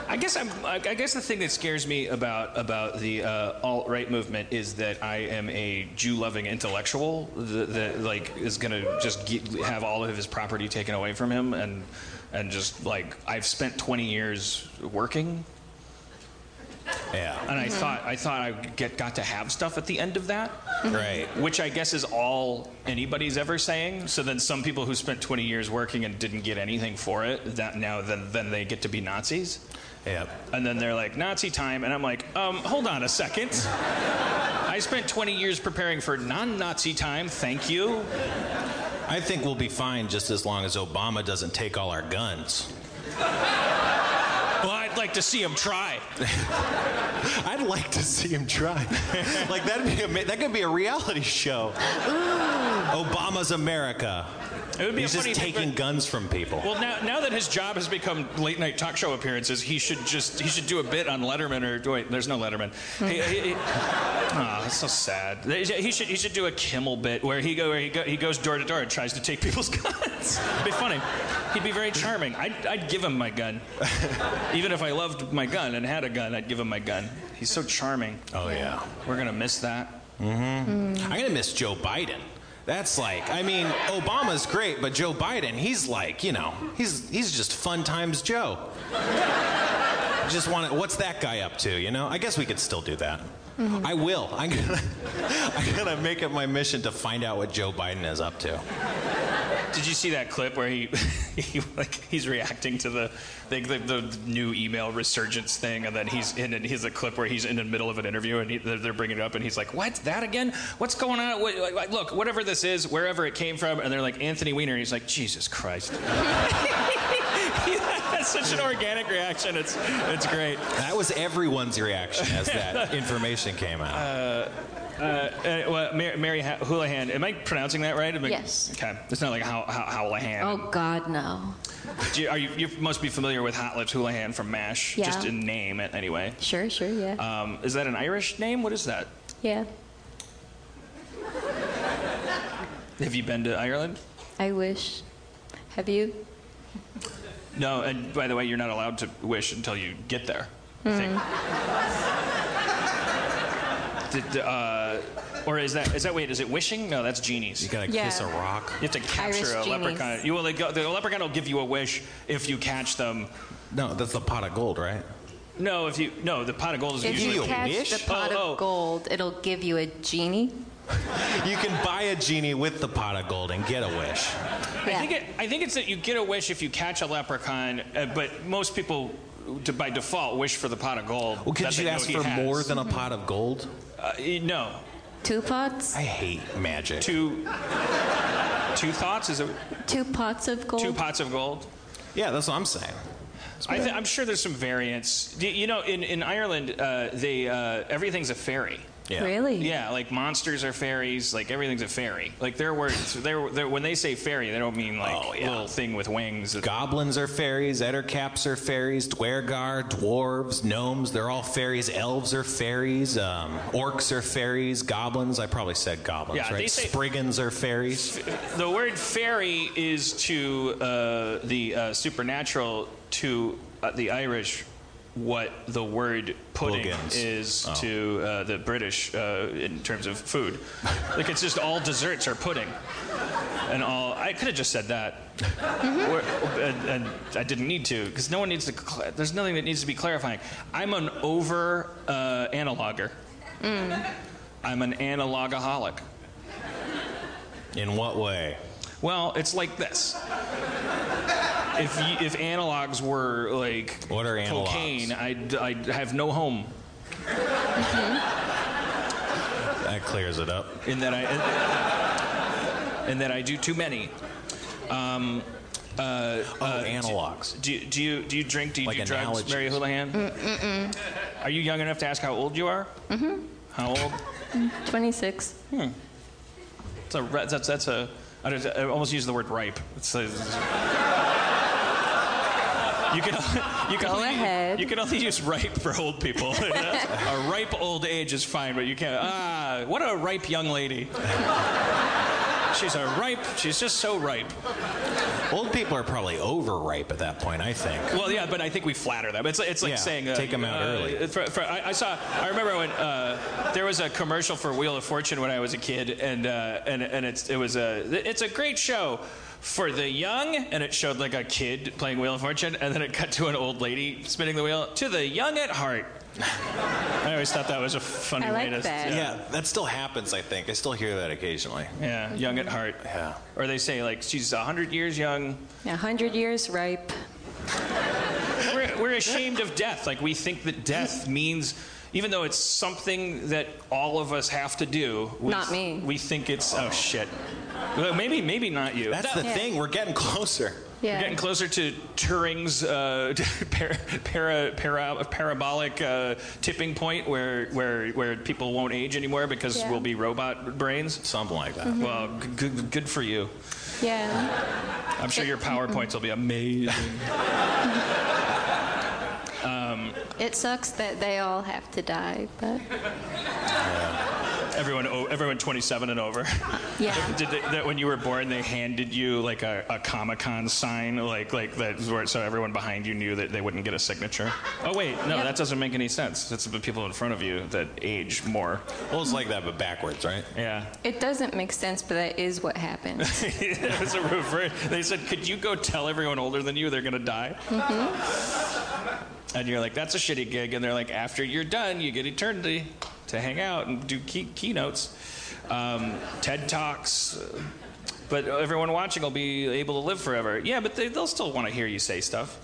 I guess I'm. I guess the thing that scares me about about the uh, alt-right movement is that I am a Jew-loving intellectual that, that like is gonna just get, have all of his property taken away from him, and and just like I've spent twenty years working. Yeah. And I mm-hmm. thought I thought I get got to have stuff at the end of that. Mm-hmm. Right. Which I guess is all anybody's ever saying. So then some people who spent twenty years working and didn't get anything for it, that now then then they get to be Nazis. Yeah. And then they're like, Nazi time, and I'm like, um, hold on a second. I spent twenty years preparing for non-Nazi time, thank you. I think we'll be fine just as long as Obama doesn't take all our guns. Well, I'd like to see him try. I'd like to see him try. Like that'd be a, that could be a reality show. Ooh. Obama's America. It would be He's just funny taking thing, guns from people. Well, now now that his job has become late night talk show appearances, he should just he should do a bit on Letterman or wait, there's no Letterman. He, he, he, oh, that's so sad. He should he should do a Kimmel bit where he go where he go, he goes door to door and tries to take people's guns. It'd be funny. He'd be very charming. I'd I'd give him my gun. Even if I loved my gun and had a gun, I'd give him my gun. He's so charming. Oh yeah. We're gonna miss that. Mm-hmm. Mm. I'm gonna miss Joe Biden. That's like, I mean, Obama's great, but Joe Biden, he's like, you know, he's he's just fun times Joe. Just want to, what's that guy up to, you know? I guess we could still do that. Mm-hmm. I will. I'm gonna, I'm gonna make it my mission to find out what Joe Biden is up to. Did you see that clip where he, he like he's reacting to the, the the new email resurgence thing, and then he's in and he's a clip where he's in the middle of an interview and he, they're bringing it up and he's like, "What? That again? What's going on? What, like, look, whatever this is, wherever it came from," and they're like, "Anthony Weiner," and he's like, "Jesus Christ." That's such an organic reaction. It's it's great. That was everyone's reaction as that information came out. Uh, Uh, uh, well, Mary, Mary Houlihan. Am I pronouncing that right? I, yes. Okay. It's not like How How Houlihan. Oh God, no. Do you, are you, you must be familiar with Hot Lips Houlihan from MASH, yeah. Just in name anyway. Sure, sure, yeah. Um, is that an Irish name? What is that? Yeah. Have you been to Ireland? I wish. Have you? No. And by the way, you're not allowed to wish until you get there. Mm. I think. the, the, uh, Or is that, is that, wait, is it wishing? No, that's genies. You gotta yeah. kiss a rock. You have to capture Irish a genies. leprechaun. You will, the leprechaun will give you a wish if you catch them. No, that's the pot of gold, right? No, if you, no, the pot of gold is if usually a wish. If you catch wish? the pot oh, of oh. gold, it'll give you a genie. You can buy a genie with the pot of gold and get a wish. Yeah. I think it, I think it's that you get a wish if you catch a leprechaun, uh, but most people, to, by default, wish for the pot of gold. Well, could you ask for has. more than a pot of gold? Uh, no. Two pots? I hate magic. Two... Two thoughts? Is it... Two pots of gold? Two pots of gold? Yeah, that's what I'm saying. That's what I th- I'm sure there's some variants. You know, in, in Ireland, uh, they uh, everything's a fairy. Yeah. Really? Yeah, like monsters are fairies, like everything's a fairy. Like their words, they're, they're, when they say fairy, they don't mean like oh, yeah. little thing with wings. Goblins are fairies, ettercaps are fairies, dwergar, dwarves, gnomes, they're all fairies. Elves are fairies, um, orcs are fairies, goblins, I probably said goblins, yeah, right? They say Spriggans are fairies. F- the word fairy is to uh, the uh, supernatural, to uh, the Irish, what the word pudding Bulgans. is oh. to uh, the British uh, in terms of food. Like, it's just all desserts are pudding. And all, I could have just said that. Mm-hmm. Or, and, and I didn't need to, because no one needs to, cl- there's nothing that needs to be clarifying. I'm an over uh, analoger. Mm. I'm an analogaholic. In what way? Well, it's like this. If you, if analogs were like what are analogs? cocaine, I'd, I'd have no home. Mm-hmm. That clears it up. In that I, in that I do too many. Um, uh, oh, uh, analogs. Do, do, do you do you drink? Do you like do drugs, analogies. Mary Houlihan? Mm-mm. Are you young enough to ask how old you are? Mm-hmm. How old? twenty-six. Hmm. That's a that's that's a. I almost used the word ripe. It's a, You can, you, can Go only, ahead. you can only use ripe for old people. A ripe old age is fine, but you can't. Ah, what a ripe young lady. She's a ripe, she's just so ripe. Old people are probably overripe at that point, I think. Well, yeah, but I think we flatter them. It's, it's like yeah, saying... Uh, take them out uh, early. For, for, I, I saw, I remember when uh, there was a commercial for Wheel of Fortune when I was a kid, and uh, and, and it's, it was a, it's a great show for the young, and it showed like a kid playing Wheel of Fortune, and then it cut to an old lady spinning the wheel, to the young at heart. I always thought that was a funny I like way to that. Yeah. yeah, that still happens, I think. I still hear that occasionally. Yeah, mm-hmm. Young at heart. Yeah. Or they say, like, she's one hundred years young. one hundred years ripe. We're, we're ashamed of death. Like, we think that death means even though it's something that all of us have to do. We not me. We think it's, oh, shit. Maybe, maybe not you. That's the yeah. thing. We're getting closer. Yeah. We're getting closer to Turing's uh, para, para, para, parabolic uh, tipping point, where where where people won't age anymore because yeah. we'll be robot brains, something like that. Mm-hmm. Well, g- g- good for you. Yeah. I'm sure your PowerPoints will be amazing. um, it sucks that they all have to die, but. Yeah. Everyone, everyone, twenty-seven and over. Yeah. Did they, that when you were born, they handed you like a, a Comic-Con sign, like like that, where, so everyone behind you knew that they wouldn't get a signature. Oh wait, no, yeah. that doesn't make any sense. That's the people in front of you that age more. Well, it's like that, but backwards, right? Yeah. It doesn't make sense, but that is what happened. It was a reverse. They said, "Could you go tell everyone older than you they're gonna die?" Mm-hmm. And you're like, "That's a shitty gig," and they're like, "After you're done, you get eternity to hang out and do key- keynotes, um, TED Talks, uh, but everyone watching will be able to live forever." Yeah, but they, they'll still want to hear you say stuff.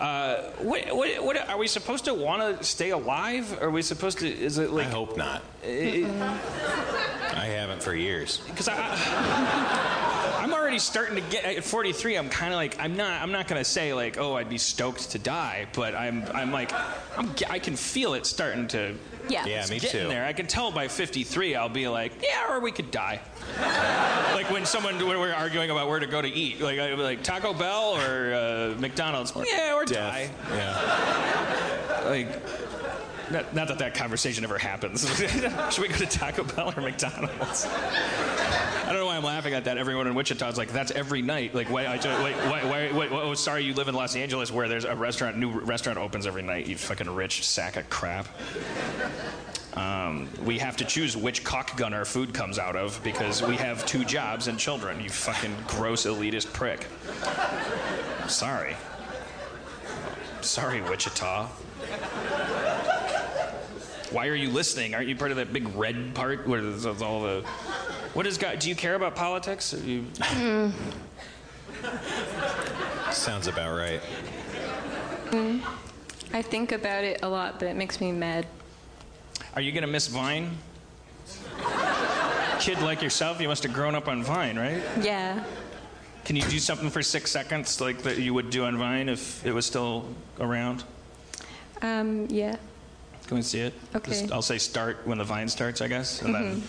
Uh, what, what, what are we supposed to want to stay alive? Are we supposed to? Is it like? I hope not. It, I haven't for years. Because I'm already starting to get at forty-three. I'm kind of like I'm not. I'm not gonna say like, oh, I'd be stoked to die, but I'm. I'm like, I'm, I can feel it starting to. Yeah. Yeah, me too. There, I can tell by fifty-three, I'll be like, yeah, or we could die. Like when someone when we're arguing about where to go to eat, like I'd be like Taco Bell or uh, McDonald's. Or, yeah, or death. Die. Yeah. Like, not, not that that conversation ever happens. Should we go to Taco Bell or McDonald's? I don't know why I'm laughing at that. Everyone in Wichita is like, that's every night. Like, why? I just, wait, why, why, wait, oh, sorry, you live in Los Angeles where there's a restaurant, new restaurant opens every night. You fucking rich sack of crap. Um, we have to choose which cock gun our food comes out of because we have two jobs and children. You fucking gross elitist prick. Sorry. Sorry, Wichita. Why are you listening? Aren't you part of that big red part where there's all the? What is God? Do you care about politics? Are you... Mm. Sounds about right. Mm. I think about it a lot, but it makes me mad. Are you gonna miss Vine? Kid like yourself, you must have grown up on Vine, right? Yeah. Can you do something for six seconds like that you would do on Vine if it was still around? Um, yeah. Go and see it. Okay. Just, I'll say start when the Vine starts, I guess, and mm-hmm. then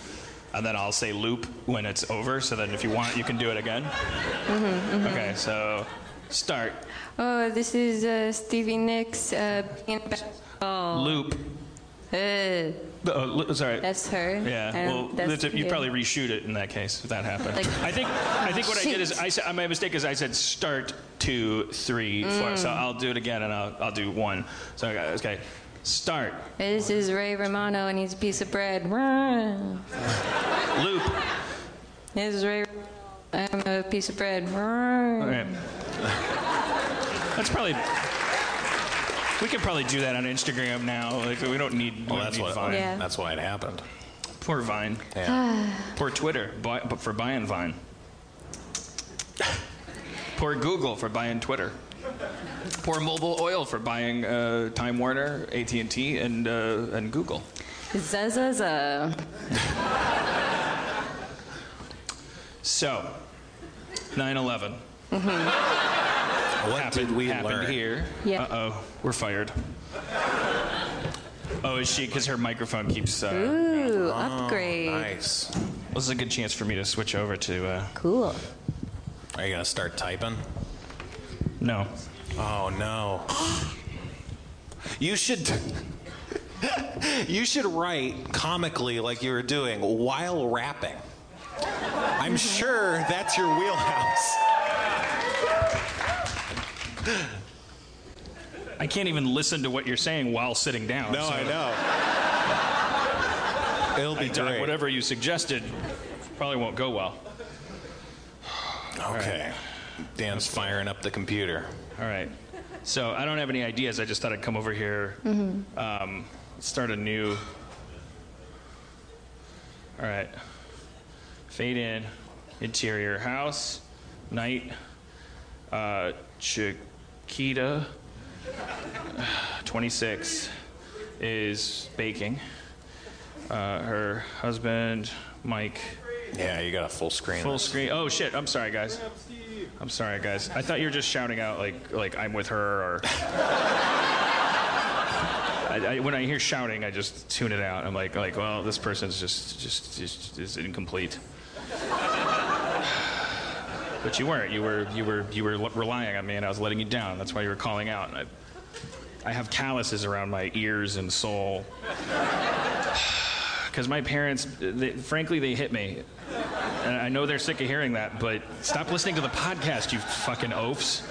and then I'll say loop when it's over. So then, if you want, you can do it again. Mm-hmm, mm-hmm. Okay. So start. Oh, this is uh, Stevie Nicks. Uh, oh. Loop. Uh, oh, sorry. That's her. Yeah. Well, that's a, you'd probably reshoot it in that case if that happened. Like, I think I think what shit. I did is I said my mistake is I said start two three mm. four. So I'll do it again and I'll I'll do one. So okay, start. This is Ray Romano and he's a piece of bread. Loop. This is Ray. I'm a piece of bread. Okay. That's probably. We could probably do that on Instagram now. Like we don't need. Well, that's need what. Vine. Yeah. That's why it happened. Poor Vine. Yeah. Poor Twitter, buy, but for buying Vine. Poor Google for buying Twitter. Poor Mobil Oil for buying uh, Time Warner, A T and T, and uh, and Google. Zazaza. So, nine eleven. Mm-hmm. What happened, did we happened learn? Here. Yeah. Uh-oh, we're fired. Oh, is she? Because her microphone keeps... Uh, Ooh, oh, upgrade. Nice. Well, this is a good chance for me to switch over to... Uh, cool. Are you going to start typing? No. Oh, no. You should... you should write comically like you were doing while rapping. I'm sure that's your wheelhouse. I can't even listen to what you're saying while sitting down. No, so. I know. It'll be I great. Whatever you suggested probably won't go well. Okay. Right. Dan's firing up the computer. All right. So I don't have any ideas. I just thought I'd come over here, mm-hmm. um, start a new... All right. Fade in. Interior house. Night. Uh, Chiquita. twenty-six. is baking. Uh, her husband, Mike. Yeah, you got a full screen. Full screen. Oh shit! I'm sorry, guys. I'm sorry, guys. I thought you were just shouting out like like I'm with her or. I, I, when I hear shouting, I just tune it out. I'm like like well, this person's just just just is incomplete. But you weren't. You were you were you were relying on me, and I was letting you down. That's why you were calling out. I, I have calluses around my ears and soul. Because my parents, they, frankly, they hit me. And I know they're sick of hearing that, but stop listening to the podcast, you fucking oafs.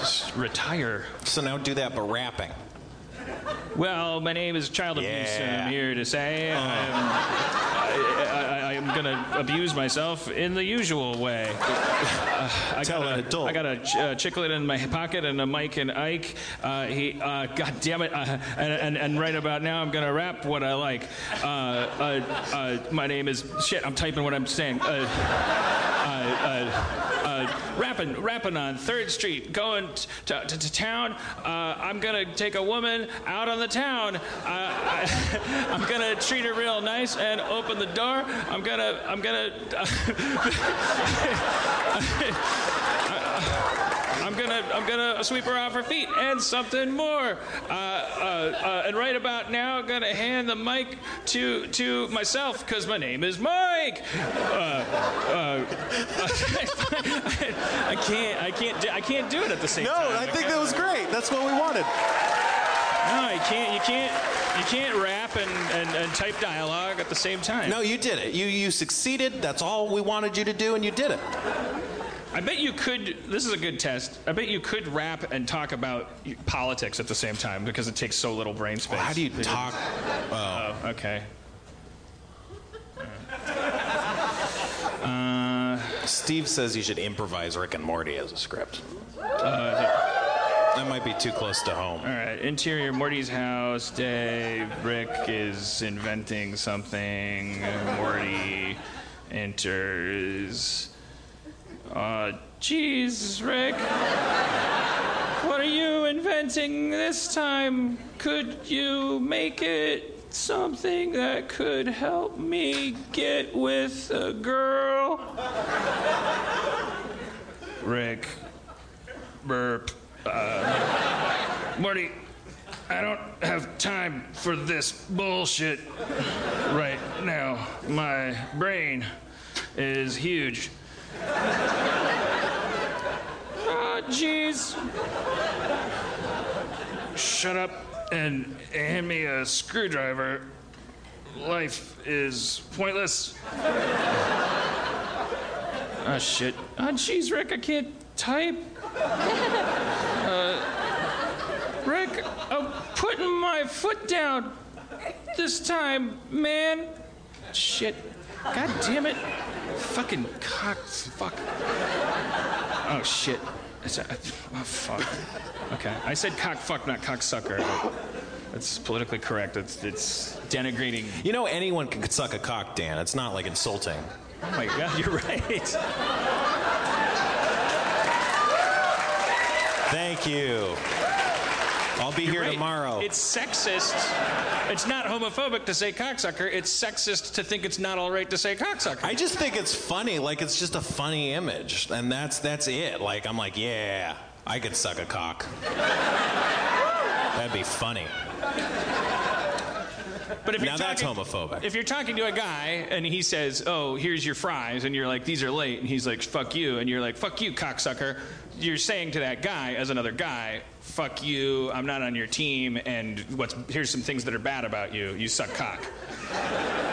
Just retire. So now do that, but rapping. Well, my name is Child Abuse, yeah. And I'm here to say uh. I'm, I, I, I'm gonna abuse myself in the usual way. Uh, I Tell got an a, adult. I got a ch- uh, chiclet in my pocket and a Mike and Ike. Uh, he, uh, God damn it! Uh, and, and and right about now, I'm gonna rap what I like. Uh, uh, uh, my name is shit. I'm typing what I'm saying. Uh, uh, uh, Uh, rapping, rapping on Third Street, going t- t- t- to town. Uh, I'm gonna take a woman out on the town. Uh, I, I'm gonna treat her real nice and open the door. I'm gonna, I'm gonna, uh, I, I'm gonna, I'm gonna sweep her off her feet and something more. Uh, uh, uh, and right about now, I'm gonna hand the mic to to myself because my name is Mike. Uh, uh, uh, I can't, I can't, do, I can't do it at the same no, time. No, I think that was great. That's what we wanted. No, you can't, you can't, you can't rap and, and, and type dialogue at the same time. No, you did it. You you succeeded. That's all we wanted you to do, and you did it. I bet you could. This is a good test. I bet you could rap and talk about politics at the same time because it takes so little brain space. Well, how do you talk? Oh, oh okay. Uh, Steve says you should improvise Rick and Morty as a script. Uh, that might be too close to home. All right. Interior Morty's house. Day. Rick is inventing something. Morty enters. Uh, jeez, Rick. What are you inventing this time? Could you make it? Something that could help me get with a girl. Rick. Burp. Uh, Morty, I don't have time for this bullshit right now. My brain is huge. Oh, jeez. Shut up. And hand me a screwdriver. Life is pointless. Ah, oh, shit. Ah, oh, jeez, Rick, I can't type. Uh, Rick, I'm putting my foot down this time, man. Shit. God damn it. Fucking cocks. Fuck. Oh, shit. It's a, oh, fuck. Okay, I said cock fuck, not cocksucker. That's politically correct. It's, it's denigrating. You know anyone can suck a cock, Dan. It's not like insulting. Oh my God, you're right. Thank you. I'll be You're here right. tomorrow. It's sexist. It's not homophobic to say cocksucker. It's sexist to think it's not all right to say cocksucker. I just think it's funny. Like, it's just a funny image. And that's that's it. Like, I'm like, yeah, I could suck a cock. That'd be funny. But if now you're talking, that's homophobic. If you're talking to a guy and he says, oh, here's your fries, and you're like, these are late, and he's like, fuck you, and you're like, fuck you, cocksucker, you're saying to that guy, as another guy, fuck you, I'm not on your team, and what's here's some things that are bad about you, you suck cock.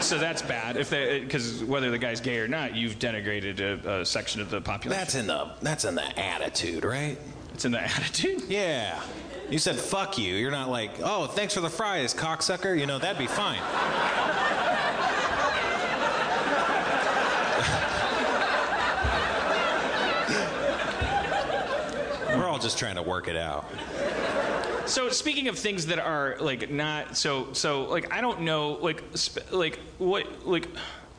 So that's bad, if they, because whether the guy's gay or not, you've denigrated a, a section of the population. That's in the, that's in the attitude, right? It's in the attitude? Yeah. You said, fuck you. You're not like, oh, thanks for the fries, cocksucker. You know, that'd be fine. We're all just trying to work it out. So speaking of things that are, like, not, so, so like, I don't know, like, sp- like, what, like,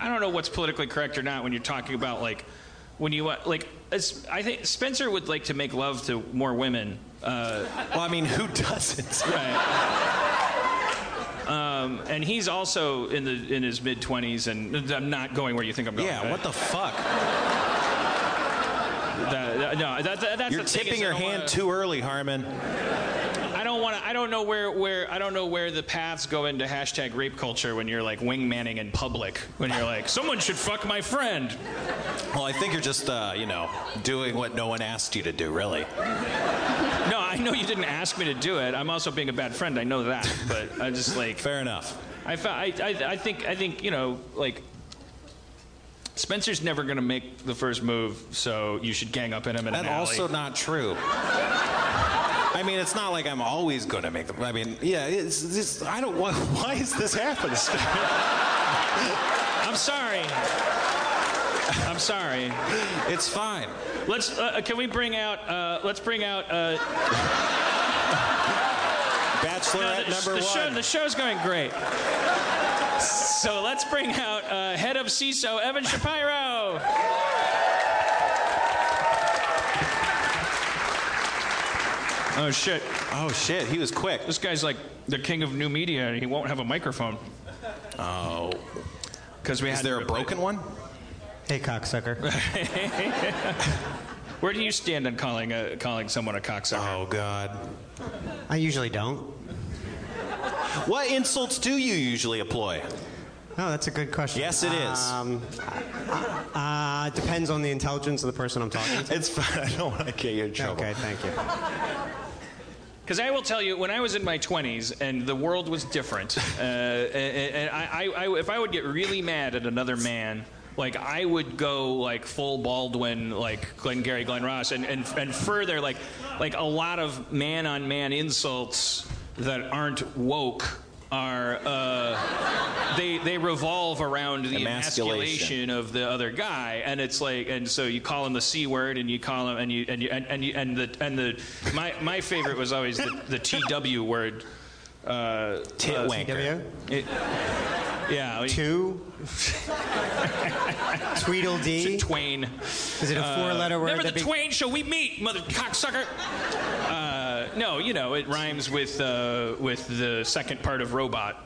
I don't know what's politically correct or not when you're talking about, like, when you, uh, like, I think Spencer would like to make love to more women. Uh, well, I mean, who doesn't? Right. Um, and he's also in the in his mid twenties, and I'm not going where you think I'm going. Yeah, right? What the fuck? That, that, no, that, that, that's You're the tipping your hand wanna... too early, Harmon. I don't want to. I don't know where, where I don't know where the paths go into hashtag rape culture when you're like wingmanning in public. When you're like, someone should fuck my friend. Well, I think you're just uh, you know doing what no one asked you to do, really. No, I know you didn't ask me to do it. I'm also being a bad friend. I know that, but I just like. Fair enough. I, I I I think I think you know like. Spencer's never gonna make the first move, so you should gang up at him in an alley. That's also not true. I mean, it's not like I'm always going to make them. I mean, yeah, it's, it's, I don't. Why, why is this happening? I'm sorry. I'm sorry. It's fine. Let's. Uh, can we bring out? Uh, let's bring out. Uh, Bachelorette no, the, number the one. Show, the show's going great. So let's bring out uh, head of C I S O, Evan Shapiro. Oh, shit. Oh, shit. He was quick. This guy's like the king of new media, and he won't have a microphone. Oh. Because we Is had there a broken one? Hey, cocksucker. Where do you stand on calling a, calling someone a cocksucker? Oh, God. I usually don't. What insults do you usually employ? Oh, that's a good question. Yes, it is. Um, uh, uh, depends on the intelligence of the person I'm talking to. It's fine. I don't want to get you in trouble. Okay, thank you. Because I will tell you, when I was in my twenties and the world was different, uh, and, and I, I, I, if I would get really mad at another man, like I would go like full Baldwin, like Glengarry Glen Ross, and, and and further, like like a lot of man-on-man insults that aren't woke. Are uh, they they revolve around the emasculation. emasculation of the other guy, and it's like, and so you call him the C word, and you call him, and you and you and, and you and the and the my my favorite was always the, the T W word, uh, tit uh, wanker. It, yeah, two. Tweedledee. Is it Twain? Is it a four-letter uh, word? Never the be- Twain shall we meet, mother cocksucker. Uh, No, you know, it rhymes with uh, with the second part of robot.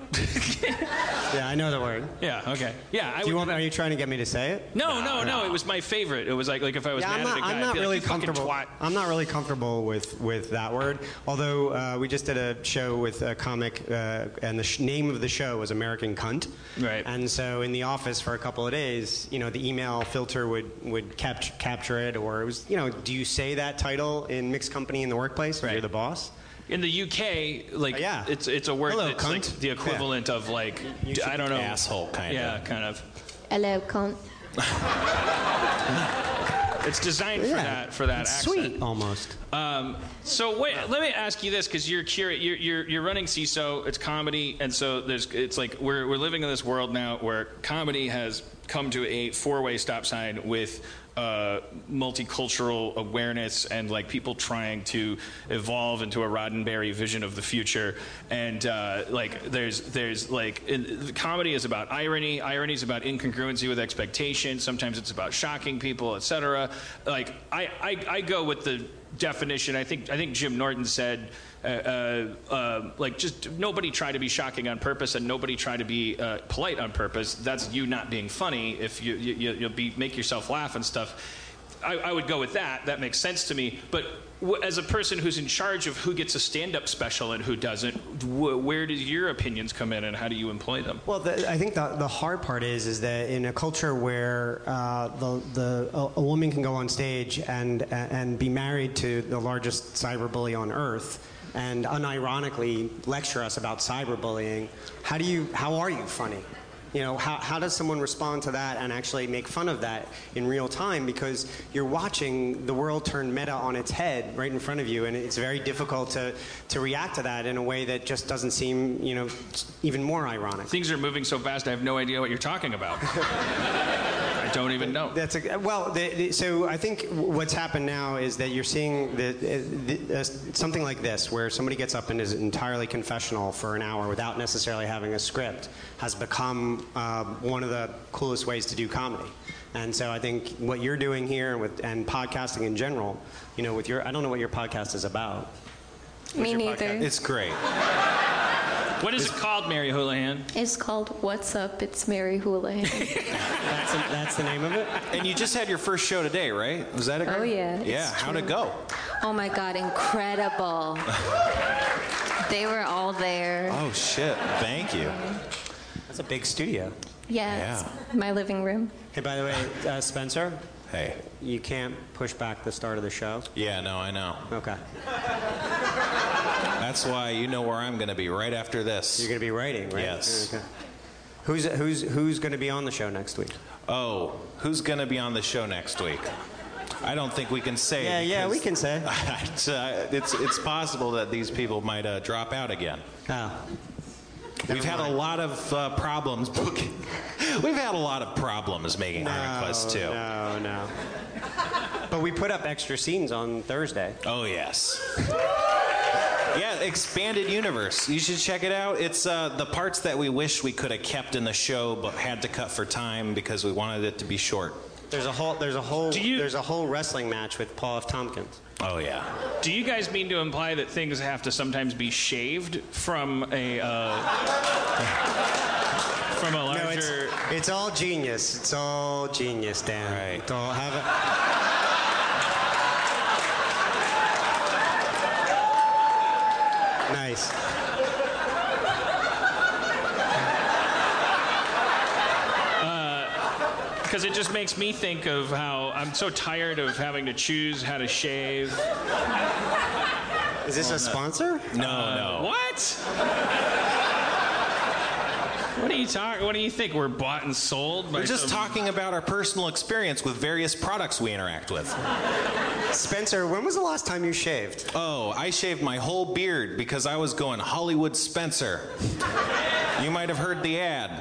Yeah, I know the word. Yeah, okay. Yeah, I Do you would, want, are you trying to get me to say it? No, no, no, no. It was my favorite. It was like like if I was yeah, mad not, at a guy, I'm not I'd be really like, comfortable. Fucking twat. I'm not really comfortable with, with that word. Although uh, we just did a show with a comic, uh, and the sh- name of the show was American Cunt. Right. And so in the office for a couple of days, you know, the email filter would would cap- capture it, or it was, you know, do you say that title in mixed company in the workplace? Right. You're the boss. In the U K, like uh, yeah. it's it's a word Hello, that's cunt. Like the equivalent yeah. of like d- I don't know asshole kind yeah, of. Yeah, kind of. Hello, cunt. It's designed yeah. for that for that it's accent. Sweet, almost. Um, so wait, let me ask you this, because you're curi- you're you're you're running C I S O. It's comedy, and so there's it's like we're we're living in this world now where comedy has come to a four-way stop sign with. Uh, multicultural awareness and like people trying to evolve into a Roddenberry vision of the future, and uh, like there's there's like in, the comedy is about irony, irony is about incongruency with expectation. Sometimes it's about shocking people, et cetera. Like I, I I go with the definition. I think I think Jim Norton said. Uh, uh, uh, like just nobody try to be shocking on purpose, and nobody try to be uh, polite on purpose. That's you not being funny. If you, you you'll be make yourself laugh and stuff. I, I would go with that. That makes sense to me. But w- as a person who's in charge of who gets a stand-up special and who doesn't, w- where do your opinions come in, and how do you employ them? Well, the, I think the, the hard part is is that in a culture where uh, the the a, a woman can go on stage and and be married to the largest cyberbully on earth. And unironically lecture us about cyberbullying. How do you? How are you funny? You know, how how does someone respond to that and actually make fun of that in real time? Because you're watching the world turn meta on its head right in front of you, and it's very difficult to, to react to that in a way that just doesn't seem, you know, even more ironic. Things are moving so fast, I have no idea what you're talking about. I don't even know. That's a, well, the, the, so I think what's happened now is that you're seeing the, the, the, something like this, where somebody gets up and is entirely confessional for an hour without necessarily having a script, has become Uh, one of the coolest ways to do comedy. And so I think what you're doing here with, and podcasting in general, you know, with your, I don't know what your podcast is about. Me neither. Podcast? It's great. What is it's, it called, Mary Houlihan? It's called What's Up, It's Mary Houlihan. that's, a, that's the name of it? And you just had your first show today, right? Was that a great? Oh, yeah. Yeah, how'd it go? Oh, my God, incredible. They were all there. Oh, shit. Thank you. That's a big studio. Yeah, yeah. My living room. Hey, by the way, uh, Spencer? Hey. You can't push back the start of the show? Yeah, no, I know. Okay. That's why you know where I'm going to be right after this. You're going to be writing, right? Yes. Okay. Who's, who's, who's going to be on the show next week? Oh, who's going to be on the show next week? I don't think we can say. Yeah, yeah, we can say. it's, uh, it's, it's possible that these people might uh, drop out again. Oh. We've had a lot of uh, problems booking. We've had a lot of problems making no, HarmonQuest two. No, no. But we put up extra scenes on Thursday. Oh, yes. Yeah, expanded universe. You should check it out. It's uh, the parts that we wish we could have kept in the show but had to cut for time because we wanted it to be short. There's a whole there's a whole you, there's a whole wrestling match with Paul F. Tompkins. Oh yeah. Do you guys mean to imply that things have to sometimes be shaved from a uh, from a larger? No, it's, it's all genius. It's all genius, Dan. All right. Don't have it. Nice. Because it just makes me think of how I'm so tired of having to choose how to shave. Is this oh, a no. sponsor? No, uh, no. What? What are you talking? What do you think? We're bought and sold? By We're just some... talking about our personal experience with various products we interact with. Spencer, when was the last time you shaved? Oh, I shaved my whole beard because I was going Hollywood Spencer. You might have heard the ad.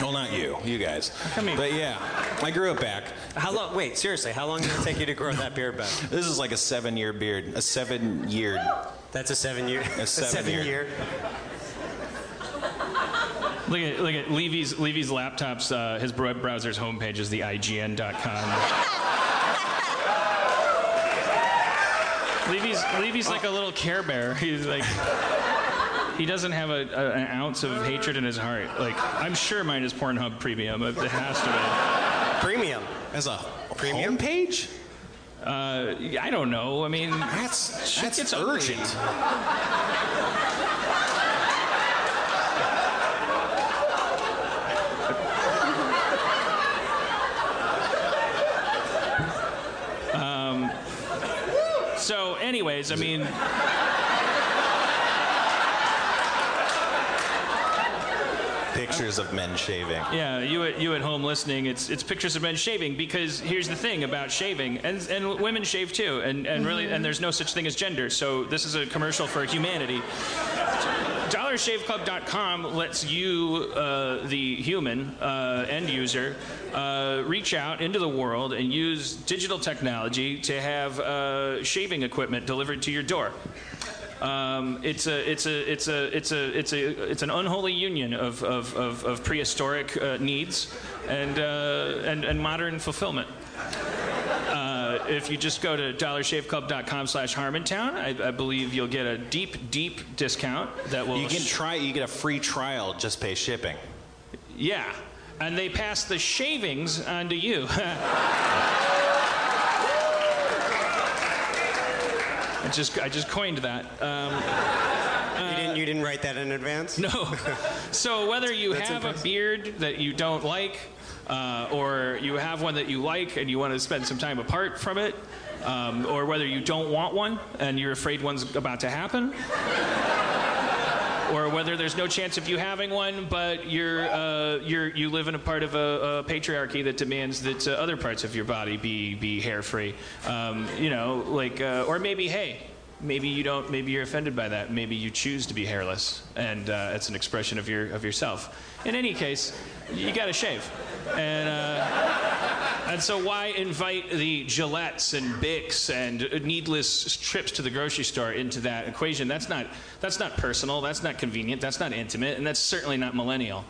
Well, not you. You guys. Come here. But yeah, I grew it back. How long? Wait, seriously, how long did it take you to grow that beard back? This is like a seven-year beard. A seven-year. That's a seven-year. A seven-year. Look at look at Levy's Levy's laptop's uh, his web browser's homepage is the I G N dot com. Levy's Levy's like a little Care Bear. He's like. He doesn't have a, a, an ounce of hatred in his heart. Like, I'm sure mine is Pornhub Premium. It has to be. Premium? As a premium page? Uh, I don't know. I mean, that's, that's it's urgent. urgent. um, so, anyways, I mean... Pictures of men shaving. Yeah, you at, you at home listening, it's it's pictures of men shaving because here's the thing about shaving, and and women shave too, and, and really, and there's no such thing as gender, so this is a commercial for humanity. dollar shave club dot com lets you, uh, the human uh, end user, uh, reach out into the world and use digital technology to have uh, shaving equipment delivered to your door. Um, it's a, it's a, it's a, it's a, it's a, it's an unholy union of of, of, of prehistoric uh, needs, and, uh, and and modern fulfillment. Uh, if you just go to dollar shave club dot com slash Harmontown, I, I believe you'll get a deep, deep discount that will. You can try. You get a free trial. Just pay shipping. Yeah, and they pass the shavings onto you. I just, I just coined that. Um, uh, you, didn't, you didn't write that in advance? No. So whether you That's have impressive. a beard that you don't like, uh, or you have one that you like and you want to spend some time apart from it, um, or whether you don't want one and you're afraid one's about to happen, or whether there's no chance of you having one, but you're, uh, you're, you live in a part of a, a patriarchy that demands that uh, other parts of your body be, be hair-free. Um, you know, like, uh, or maybe, hey, maybe you don't, maybe you're offended by that. Maybe you choose to be hairless, and uh, it's an expression of, your, of yourself. In any case, you gotta shave. And, uh, and so why invite the Gillettes and Bics and needless trips to the grocery store into that equation? That's not, that's not personal, that's not convenient, that's not intimate, and that's certainly not millennial.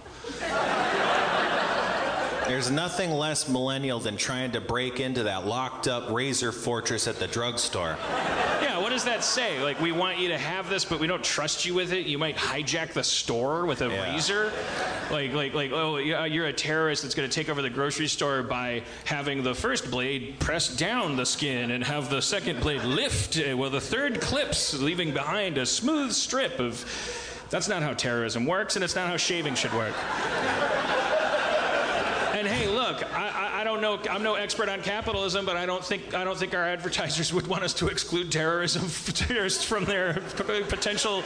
There's nothing less millennial than trying to break into that locked up razor fortress at the drugstore. Yeah, what does that say? Like, we want you to have this, but we don't trust you with it. You might hijack the store with a yeah. razor. Like, like, like, oh, you're a terrorist that's going to take over the grocery store by having the first blade press down the skin and have the second blade lift while the third clips, leaving behind a smooth strip of... That's not how terrorism works, and it's not how shaving should work. And hey, look, I, I, I don't know, I'm no expert on capitalism, but I don't think I don't think our advertisers would want us to exclude terrorism terrorists from their potential.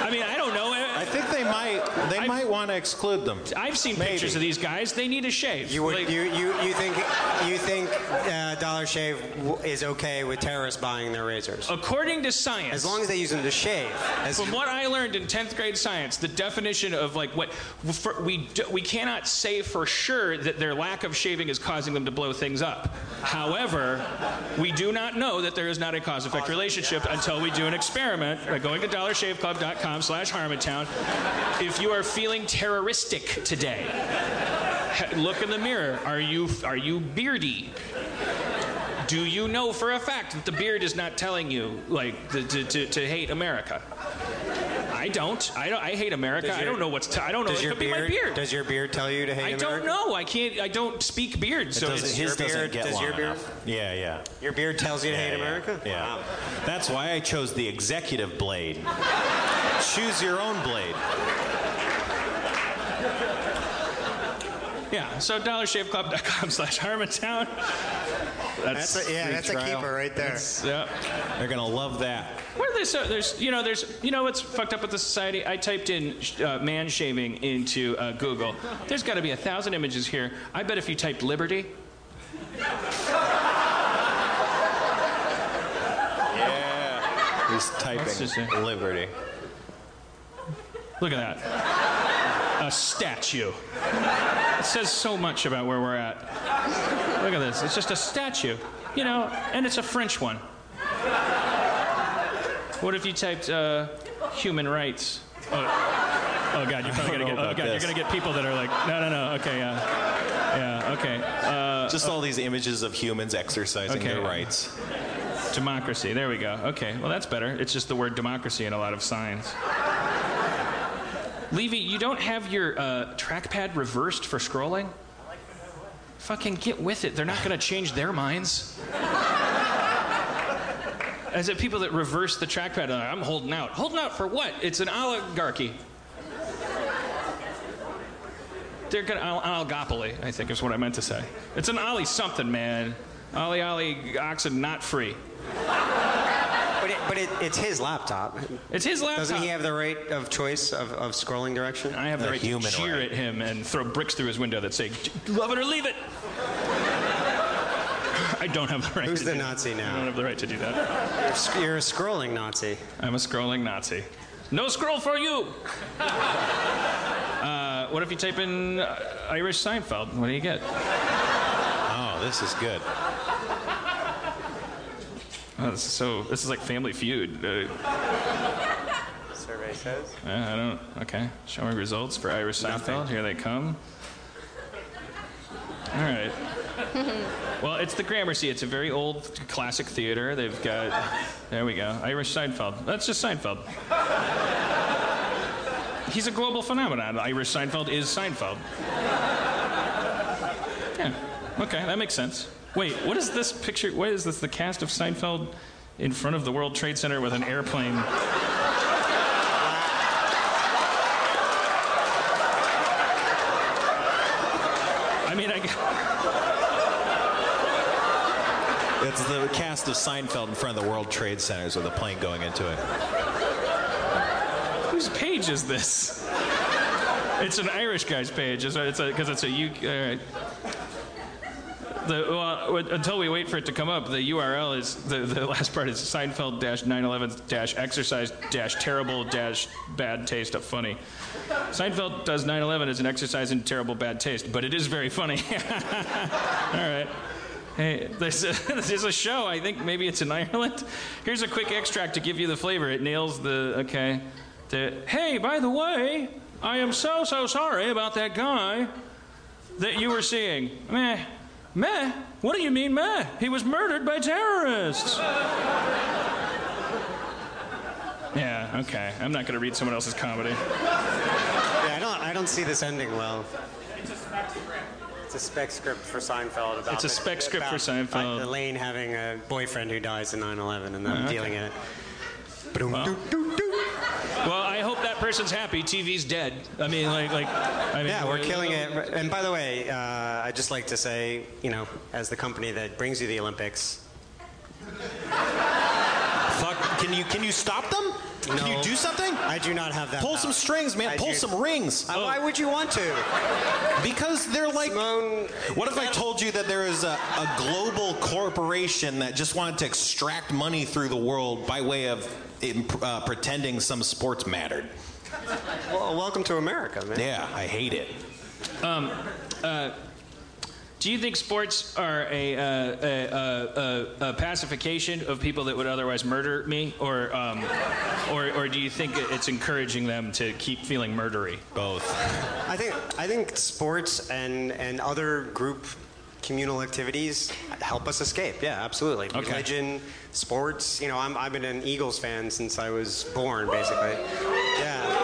I mean, I don't know. I think they might they I've, might want to exclude them. I've seen Maybe. pictures of these guys. They need a shave. You would, like, you, you you think you think uh, Dollar Shave is okay with terrorists buying their razors? According to science, as long as they use them to shave. As from what I learned in tenth grade science, the definition of like what for, we do, we cannot say for sure that their lack of shaving is causing them to blow things up. However, we do not know that there is not a cause-effect relationship until we do an experiment by going to dollar shave club dot com slash harmontown. If you are feeling terroristic today, look in the mirror. Are you, are you beardy? Do you know for a fact that the beard is not telling you, like, to, to, to hate America? I don't. I don't. I hate America. Your, I don't know what's. T- I don't know. It could beard, be my beard. Does your beard tell you to hate I America? I don't know. I can't. I don't speak beard. It so doesn't, it's his your beard. Get does your beard? Enough. Yeah, yeah. Your beard tells you to yeah, hate yeah. America. Yeah. Wow. That's why I chose the executive blade. Choose your own blade. Yeah. So dollar shave club dot com slash harmontown. That's, that's a, yeah, that's trial. a keeper right there. That's, yeah. They're gonna love that. What are they so? There's you know there's you know what's fucked up with the society. I typed in uh, man shaving into uh, Google. There's got to be a thousand images here. I bet if you typed liberty. Yeah. He's typing liberty. Look at that. A statue. It says so much about where we're at. Look at this. It's just a statue, you know, and it's a French one. What if you typed uh, human rights? Oh, oh God, you're probably gonna get. Oh God, this. You're gonna get people that are like, no, no, no. Okay, yeah, yeah, okay. Uh, just all oh. these images of humans exercising okay. their rights. Democracy. There we go. Okay. Well, that's better. It's just the word democracy in a lot of signs. Levy, you don't have your uh, trackpad reversed for scrolling? I like that way. Fucking get with it. They're not going to change their minds. As if people that reverse the trackpad are like, I'm holding out. Holding out for what? It's an oligarchy. They're going to... An oligopoly, I think is what I meant to say. It's an ollie something, man. Ollie, ollie, oxen not free. But, it, but it, it's his laptop. It's his laptop. Doesn't he have the right of choice of, of scrolling direction? I have the, the right to cheer right. at him and throw bricks through his window that say, love it or leave it. I don't have the right Who's to do that. Who's the Nazi now? I don't have the right to do that. You're, sc- you're a scrolling Nazi. I'm a scrolling Nazi. No scroll for you. uh, what if you type in uh, Irish Seinfeld? What do you get? Oh, this is good. Oh, this is so. This is like Family Feud. Uh, Survey says. Yeah, I don't. Okay, showing results for Irish Seinfeld. Here they come. All right. Well, it's the Gramercy. It's a very old, classic theater. They've got. There we go. Irish Seinfeld. That's just Seinfeld. He's a global phenomenon. Irish Seinfeld is Seinfeld. Yeah. Okay, that makes sense. Wait, what is this picture? What is this? The cast of Seinfeld in front of the World Trade Center with an airplane. I mean, I... It's the cast of Seinfeld in front of the World Trade Centers with a plane going into it. Whose page is this? It's an Irish guy's page. It's because it's a U K... All right. The, well, until we wait for it to come up, the U R L is, the, the last part is Seinfeld nine eleven exercise terrible bad taste of funny. Seinfeld does nine eleven as an exercise in terrible bad taste, but it is very funny. All right. Hey, there's a, there's a show, I think maybe it's in Ireland. Here's a quick extract to give you the flavor. It nails the, okay. The, hey, by the way, I am so, so sorry about that guy that you were seeing. Meh. Meh? What do you mean, meh? He was murdered by terrorists. Yeah, okay. I'm not going to read someone else's comedy. Yeah, I don't, I don't see this ending well. It's a spec script. It's a spec script for Seinfeld. About it's a spec the, script about, for Seinfeld. Like, Lane having a boyfriend who dies in nine eleven and then oh, dealing okay. in it. Well. Well, I hope that person's happy. T V's dead. I mean, like, like. I mean, yeah, we're uh, killing it. And by the way, uh, I'd just like to say, you know, as the company that brings you the Olympics. Fuck! Can you can you stop them? No. Can you do something? I do not have that. Pull power. some strings, man. I Pull do. some rings. Uh, oh. Why would you want to? Because they're like. Simone, what if I told you that there is a, a global corporation that just wanted to extract money through the world by way of uh, pretending some sports mattered? Well, welcome to America, man. Yeah, I hate it. Um, uh, do you think sports are a, uh, a, a, a, a pacification of people that would otherwise murder me, or, um, or or do you think it's encouraging them to keep feeling murdery? Both. I think I think sports and and other group communal activities help us escape. Yeah, absolutely. Okay. Religion, sports. You know, I'm I've been an Eagles fan since I was born, basically. Yeah.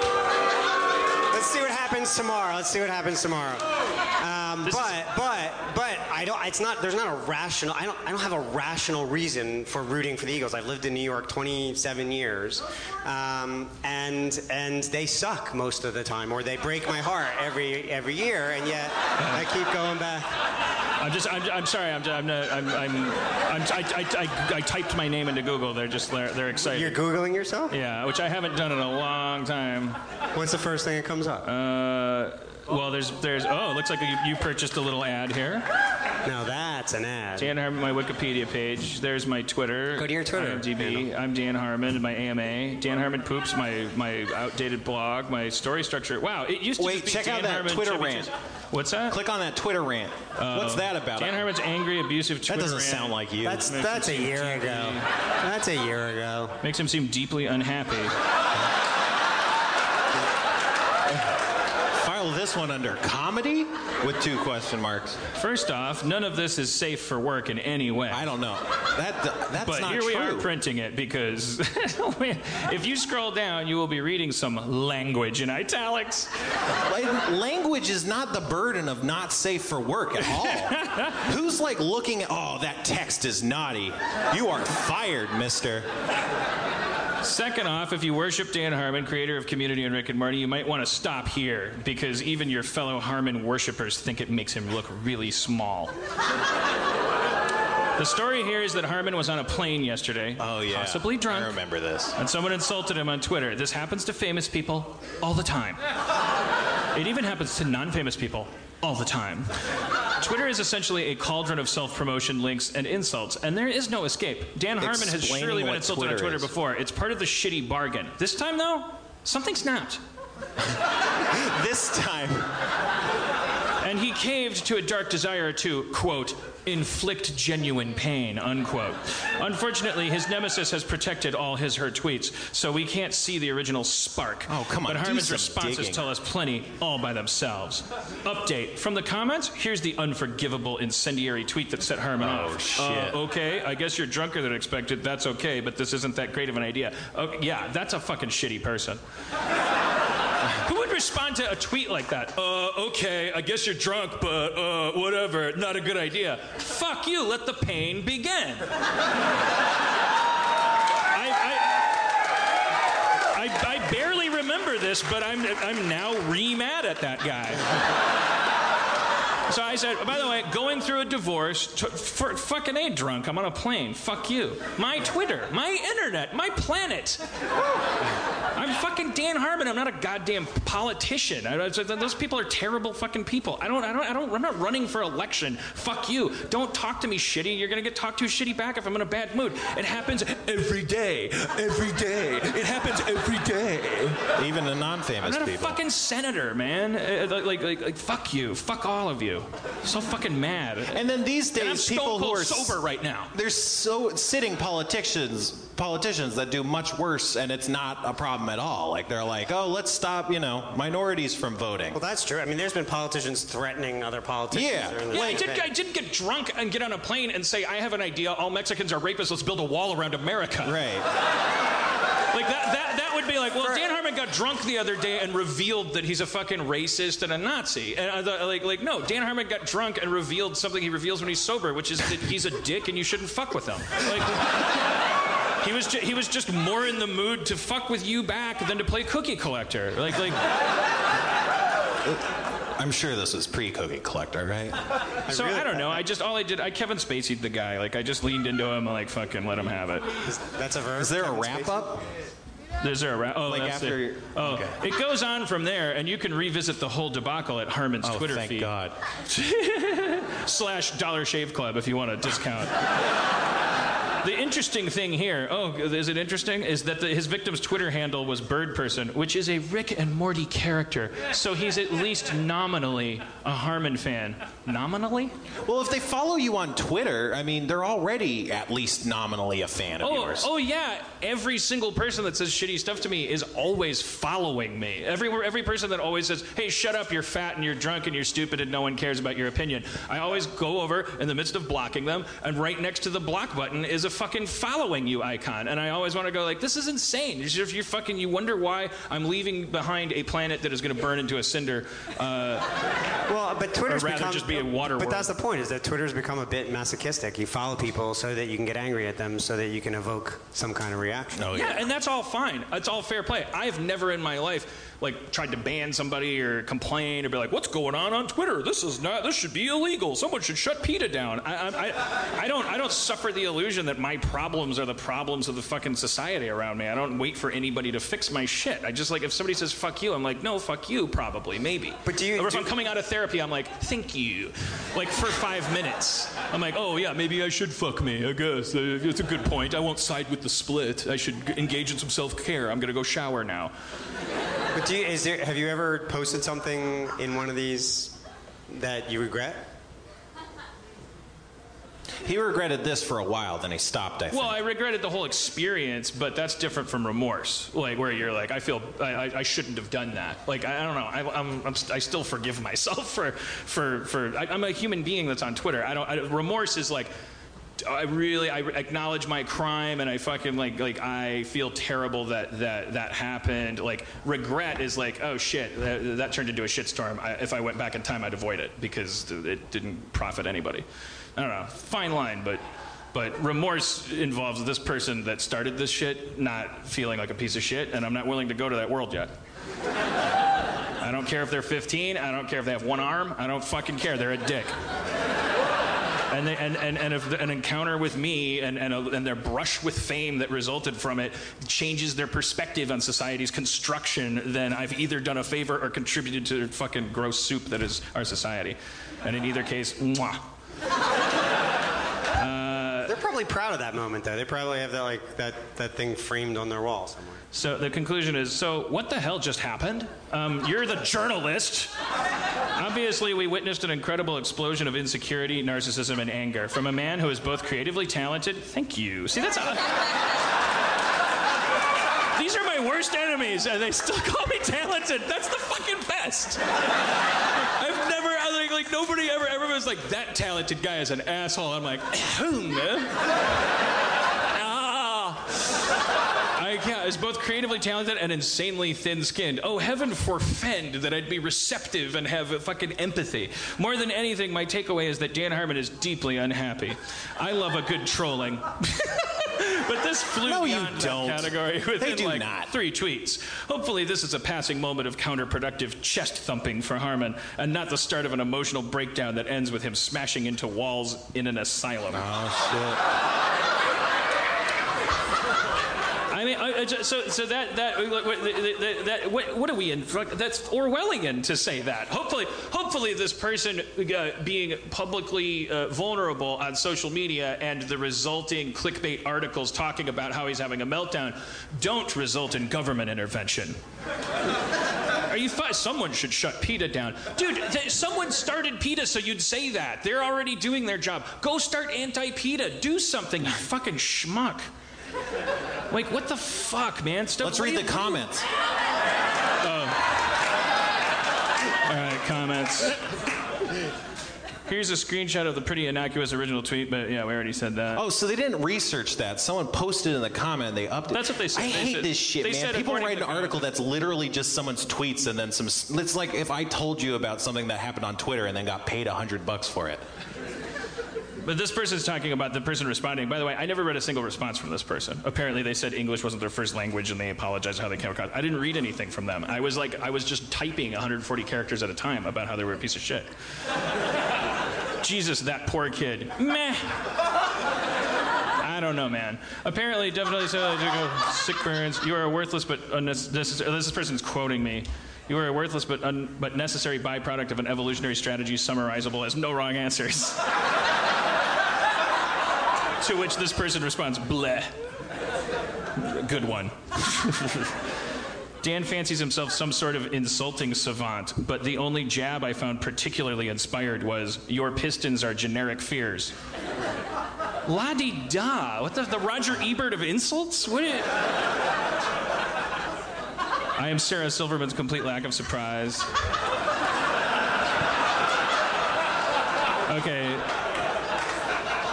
Let's see what happens tomorrow. Let's see what happens tomorrow. Um, but, is... but, but I don't, it's not, there's not a rational, I don't, I don't have a rational reason for rooting for the Eagles. I've lived in New York twenty-seven years, um, and, and they suck most of the time, or they break my heart every, every year, and yet I keep going back. I'm just, I'm, I'm sorry, I'm, I'm, I'm, I'm, I'm I, I, I, I typed my name into Google, they're just, they're, they're excited. You're Googling yourself? Yeah, which I haven't done in a long time. What's the first thing that comes up? Uh... Well, there's, there's, oh, it looks like you, you purchased a little ad here. Now that's an ad. Dan Harmon, my Wikipedia page. There's my Twitter. Go to your Twitter. IMDb. Yeah. I'm Dan Harmon, my A M A. Dan Harmon Poops, my, my outdated blog, my story structure. Wow, it used to Wait, just be check Dan out that Harmon Twitter rant. What's that? Click on that Twitter rant. Uh, What's that about? Dan Harmon's angry, abusive Twitter rant. That doesn't rant. sound like you. That's, that's a year ago. That's a year ago. Makes him seem deeply unhappy. This one under comedy with two question marks. First off, none of this is safe for work in any way. I don't know. That that's but not true. But here we are printing it because if you scroll down, you will be reading some language in italics. Language is not the burden of not safe for work at all. Who's like looking at, oh, that text is naughty. You are fired, mister. Second off, if you worship Dan Harmon, creator of Community and Rick and Morty, you might want to stop here, because even your fellow Harmon worshippers think it makes him look really small. The story here is that Harmon was on a plane yesterday, oh, yeah. possibly drunk, I remember this. and someone insulted him on Twitter. This happens to famous people all the time. It even happens to non-famous people all the time. Twitter is essentially a cauldron of self-promotion, links, and insults, and there is no escape. Dan Harmon Explain has surely been insulted Twitter on Twitter is. before. It's part of the shitty bargain. This time, though, something's not. This time. And he caved to a dark desire to, quote, inflict genuine pain, unquote. Unfortunately, his nemesis has protected all his her tweets, so we can't see the original spark. Oh, come on, But Harmon's responses digging. tell us plenty all by themselves. Update. From the comments, here's the unforgivable incendiary tweet that set Harmon oh, off. shit. Uh, okay, I guess you're drunker than expected. That's okay, but this isn't that great of an idea. Okay, yeah, that's a fucking shitty person. Who would respond to a tweet like that? Uh, okay, I guess you're drunk, but uh, whatever, not a good idea. Fuck you, let the pain begin. I, I, I, I barely remember this, but I'm, I'm now re-mad at that guy. So I said, by the way, going through a divorce, t for fucking A, drunk, I'm on a plane, fuck you. My Twitter, my internet, my planet. I'm fucking Dan Harmon, I'm not a goddamn politician. I, I, those people are terrible fucking people. I don't, I don't, I don't, I'm not running for election, fuck you. Don't talk to me shitty, you're gonna get talked to shitty back if I'm in a bad mood. It happens every day, every day. It happens every day. Even the non-famous people. I'm not a fucking senator, man. Like, like, like, like, fuck you, fuck all of you. So fucking mad. And then these days, people who are sober right now, they're so sitting politicians, politicians that do much worse, and it's not a problem at all. Like they're like, oh, let's stop, you know, minorities from voting. Well, that's true. I mean, there's been politicians threatening other politicians. Yeah, yeah. I did, I did get drunk and get on a plane and say, I have an idea. All Mexicans are rapists. Let's build a wall around America. Right. Like that, that, that would be like, well, Dan Harmon got drunk the other day and revealed that he's a fucking racist and a Nazi. And I, like, like, no, Dan Harmon got drunk and revealed something he reveals when he's sober, which is that he's a dick and you shouldn't fuck with him. Like, he was, ju- he was just more in the mood to fuck with you back than to play Cookie Collector. Like, like. I'm sure this is pre-Cookie Collector, right? I so really I don't know. I just all I did. I Kevin Spacey'd the guy. Like I just leaned into him and like fucking let him have it. Is, that's a verb. Is there Kevin a wrap Spacey? Up? Is there a wrap? Oh, like that's after it. Oh, okay. It goes on from there, and you can revisit the whole debacle at Harmon's oh, Twitter feed. Oh, thank God. Slash Dollar Shave Club if you want a discount. The interesting thing here, oh, is it interesting? Is that the, his victim's Twitter handle was Bird Person, which is a Rick and Morty character. So he's at least nominally a Harmon fan. Nominally? Well, if they follow you on Twitter, I mean, they're already at least nominally a fan of oh, yours. Oh, yeah. Every single person that says shitty stuff to me is always following me. Every, every person that always says, hey, shut up, you're fat and you're drunk and you're stupid and no one cares about your opinion. I always go over in the midst of blocking them, and right next to the block button is a fucking following you icon, and I always want to go like, this is insane. If you're fucking, you wonder why I'm leaving behind a planet that is going to burn into a cinder. Uh, well, but Twitter's or rather become, just be a water but world. That's the point, is that Twitter's become a bit masochistic. You follow people so that you can get angry at them, so that you can evoke some kind of reaction. Oh, yeah. yeah, and that's all fine. It's all fair play. I've never in my life like tried to ban somebody or complain or be like, what's going on on Twitter? This is not. This should be illegal. Someone should shut PETA down. I, I, I, I don't. I don't suffer the illusion that my problems are the problems of the fucking society around me. I don't wait for anybody to fix my shit. I just like, if somebody says fuck you, I'm like, no, fuck you, probably, maybe. But do you, or if do I'm coming out of therapy, I'm like, thank you. Like for five minutes. I'm like, oh yeah, maybe I should fuck me, I guess. Uh, it's a good point. I won't side with the split. I should engage in some self-care. I'm gonna go shower now. But do you, is there, have you ever posted something in one of these that you regret? He regretted this for a while, then he stopped, I think. Well, I regretted the whole experience, but that's different from remorse, like where you're like, I feel I, I, I shouldn't have done that. Like, I, I don't know. I, I'm, I'm, I still forgive myself for, for, for I, I'm a human being that's on Twitter. I don't, I, remorse is like, I really, I acknowledge my crime, and I fucking like, like I feel terrible that that that happened. Like regret is like, oh shit, that, that turned into a shitstorm. I, if I went back in time, I'd avoid it because it didn't profit anybody. I don't know, fine line, but but remorse involves this person that started this shit not feeling like a piece of shit, and I'm not willing to go to that world yet. I don't care if they're fifteen, I don't care if they have one arm, I don't fucking care, they're a dick. And, they, and, and, and if the, an encounter with me and, and, a, and their brush with fame that resulted from it changes their perspective on society's construction, then I've either done a favor or contributed to the fucking gross soup that is our society. And in either case, mwah. Uh, They're probably proud of that moment, though. They probably have that like that, that thing framed on their wall somewhere. So the conclusion is, so what the hell just happened? Um, you're the journalist. Obviously, we witnessed an incredible explosion of insecurity, narcissism, and anger from a man who is both creatively talented. Thank you. See, that's uh, these are my worst enemies, and they still call me talented. That's the fucking best. I've never. Like, nobody ever, everyone's like, that talented guy is an asshole. I'm like, who, man? ah. I, yeah, I was both creatively talented and insanely thin-skinned. Oh, heaven forfend that I'd be receptive and have fucking empathy. More than anything, my takeaway is that Dan Harmon is deeply unhappy. I love a good trolling. But this flew no, beyond that category within like not. three tweets. Hopefully this is a passing moment of counterproductive chest thumping for Harmon and not the start of an emotional breakdown that ends with him smashing into walls in an asylum. Oh, shit. I mean, I, I just, so so that that, that, that what, what are we in? That's Orwellian to say that. Hopefully, hopefully this person uh, being publicly uh, vulnerable on social media and the resulting clickbait articles talking about how he's having a meltdown don't result in government intervention. Are you fi- Someone should shut PETA down, dude. Th- someone started PETA, so you'd say that. They're already doing their job. Go start anti-PETA. Do something, you fucking schmuck. Like, what the fuck, man? Stop Let's read the comments. Oh. All right, comments. Here's a screenshot of the pretty innocuous original tweet, but yeah, we already said that. Oh, so they didn't research that. Someone posted in the comment, they updated. That's what they said. I they hate said, this shit, man. People write an article that's literally just someone's tweets and then some... It's like if I told you about something that happened on Twitter and then got paid a hundred bucks for it. But this person's talking about the person responding. By the way, I never read a single response from this person. Apparently they said English wasn't their first language and they apologized how they came across. I didn't read anything from them. I was like, I was just typing one hundred forty characters at a time about how they were a piece of shit. Jesus, that poor kid. Meh. I don't know, man. Apparently, definitely, so, sick burns. You are a worthless but unnecessary, this person's quoting me. You are a worthless but, un, but necessary byproduct of an evolutionary strategy summarizable as no wrong answers. To which this person responds, bleh. Good one. Dan fancies himself some sort of insulting savant, but the only jab I found particularly inspired was, your Pistons are generic fears. La-di-da. What the, the Roger Ebert of insults? What is... I am Sarah Silverman's complete lack of surprise. Okay.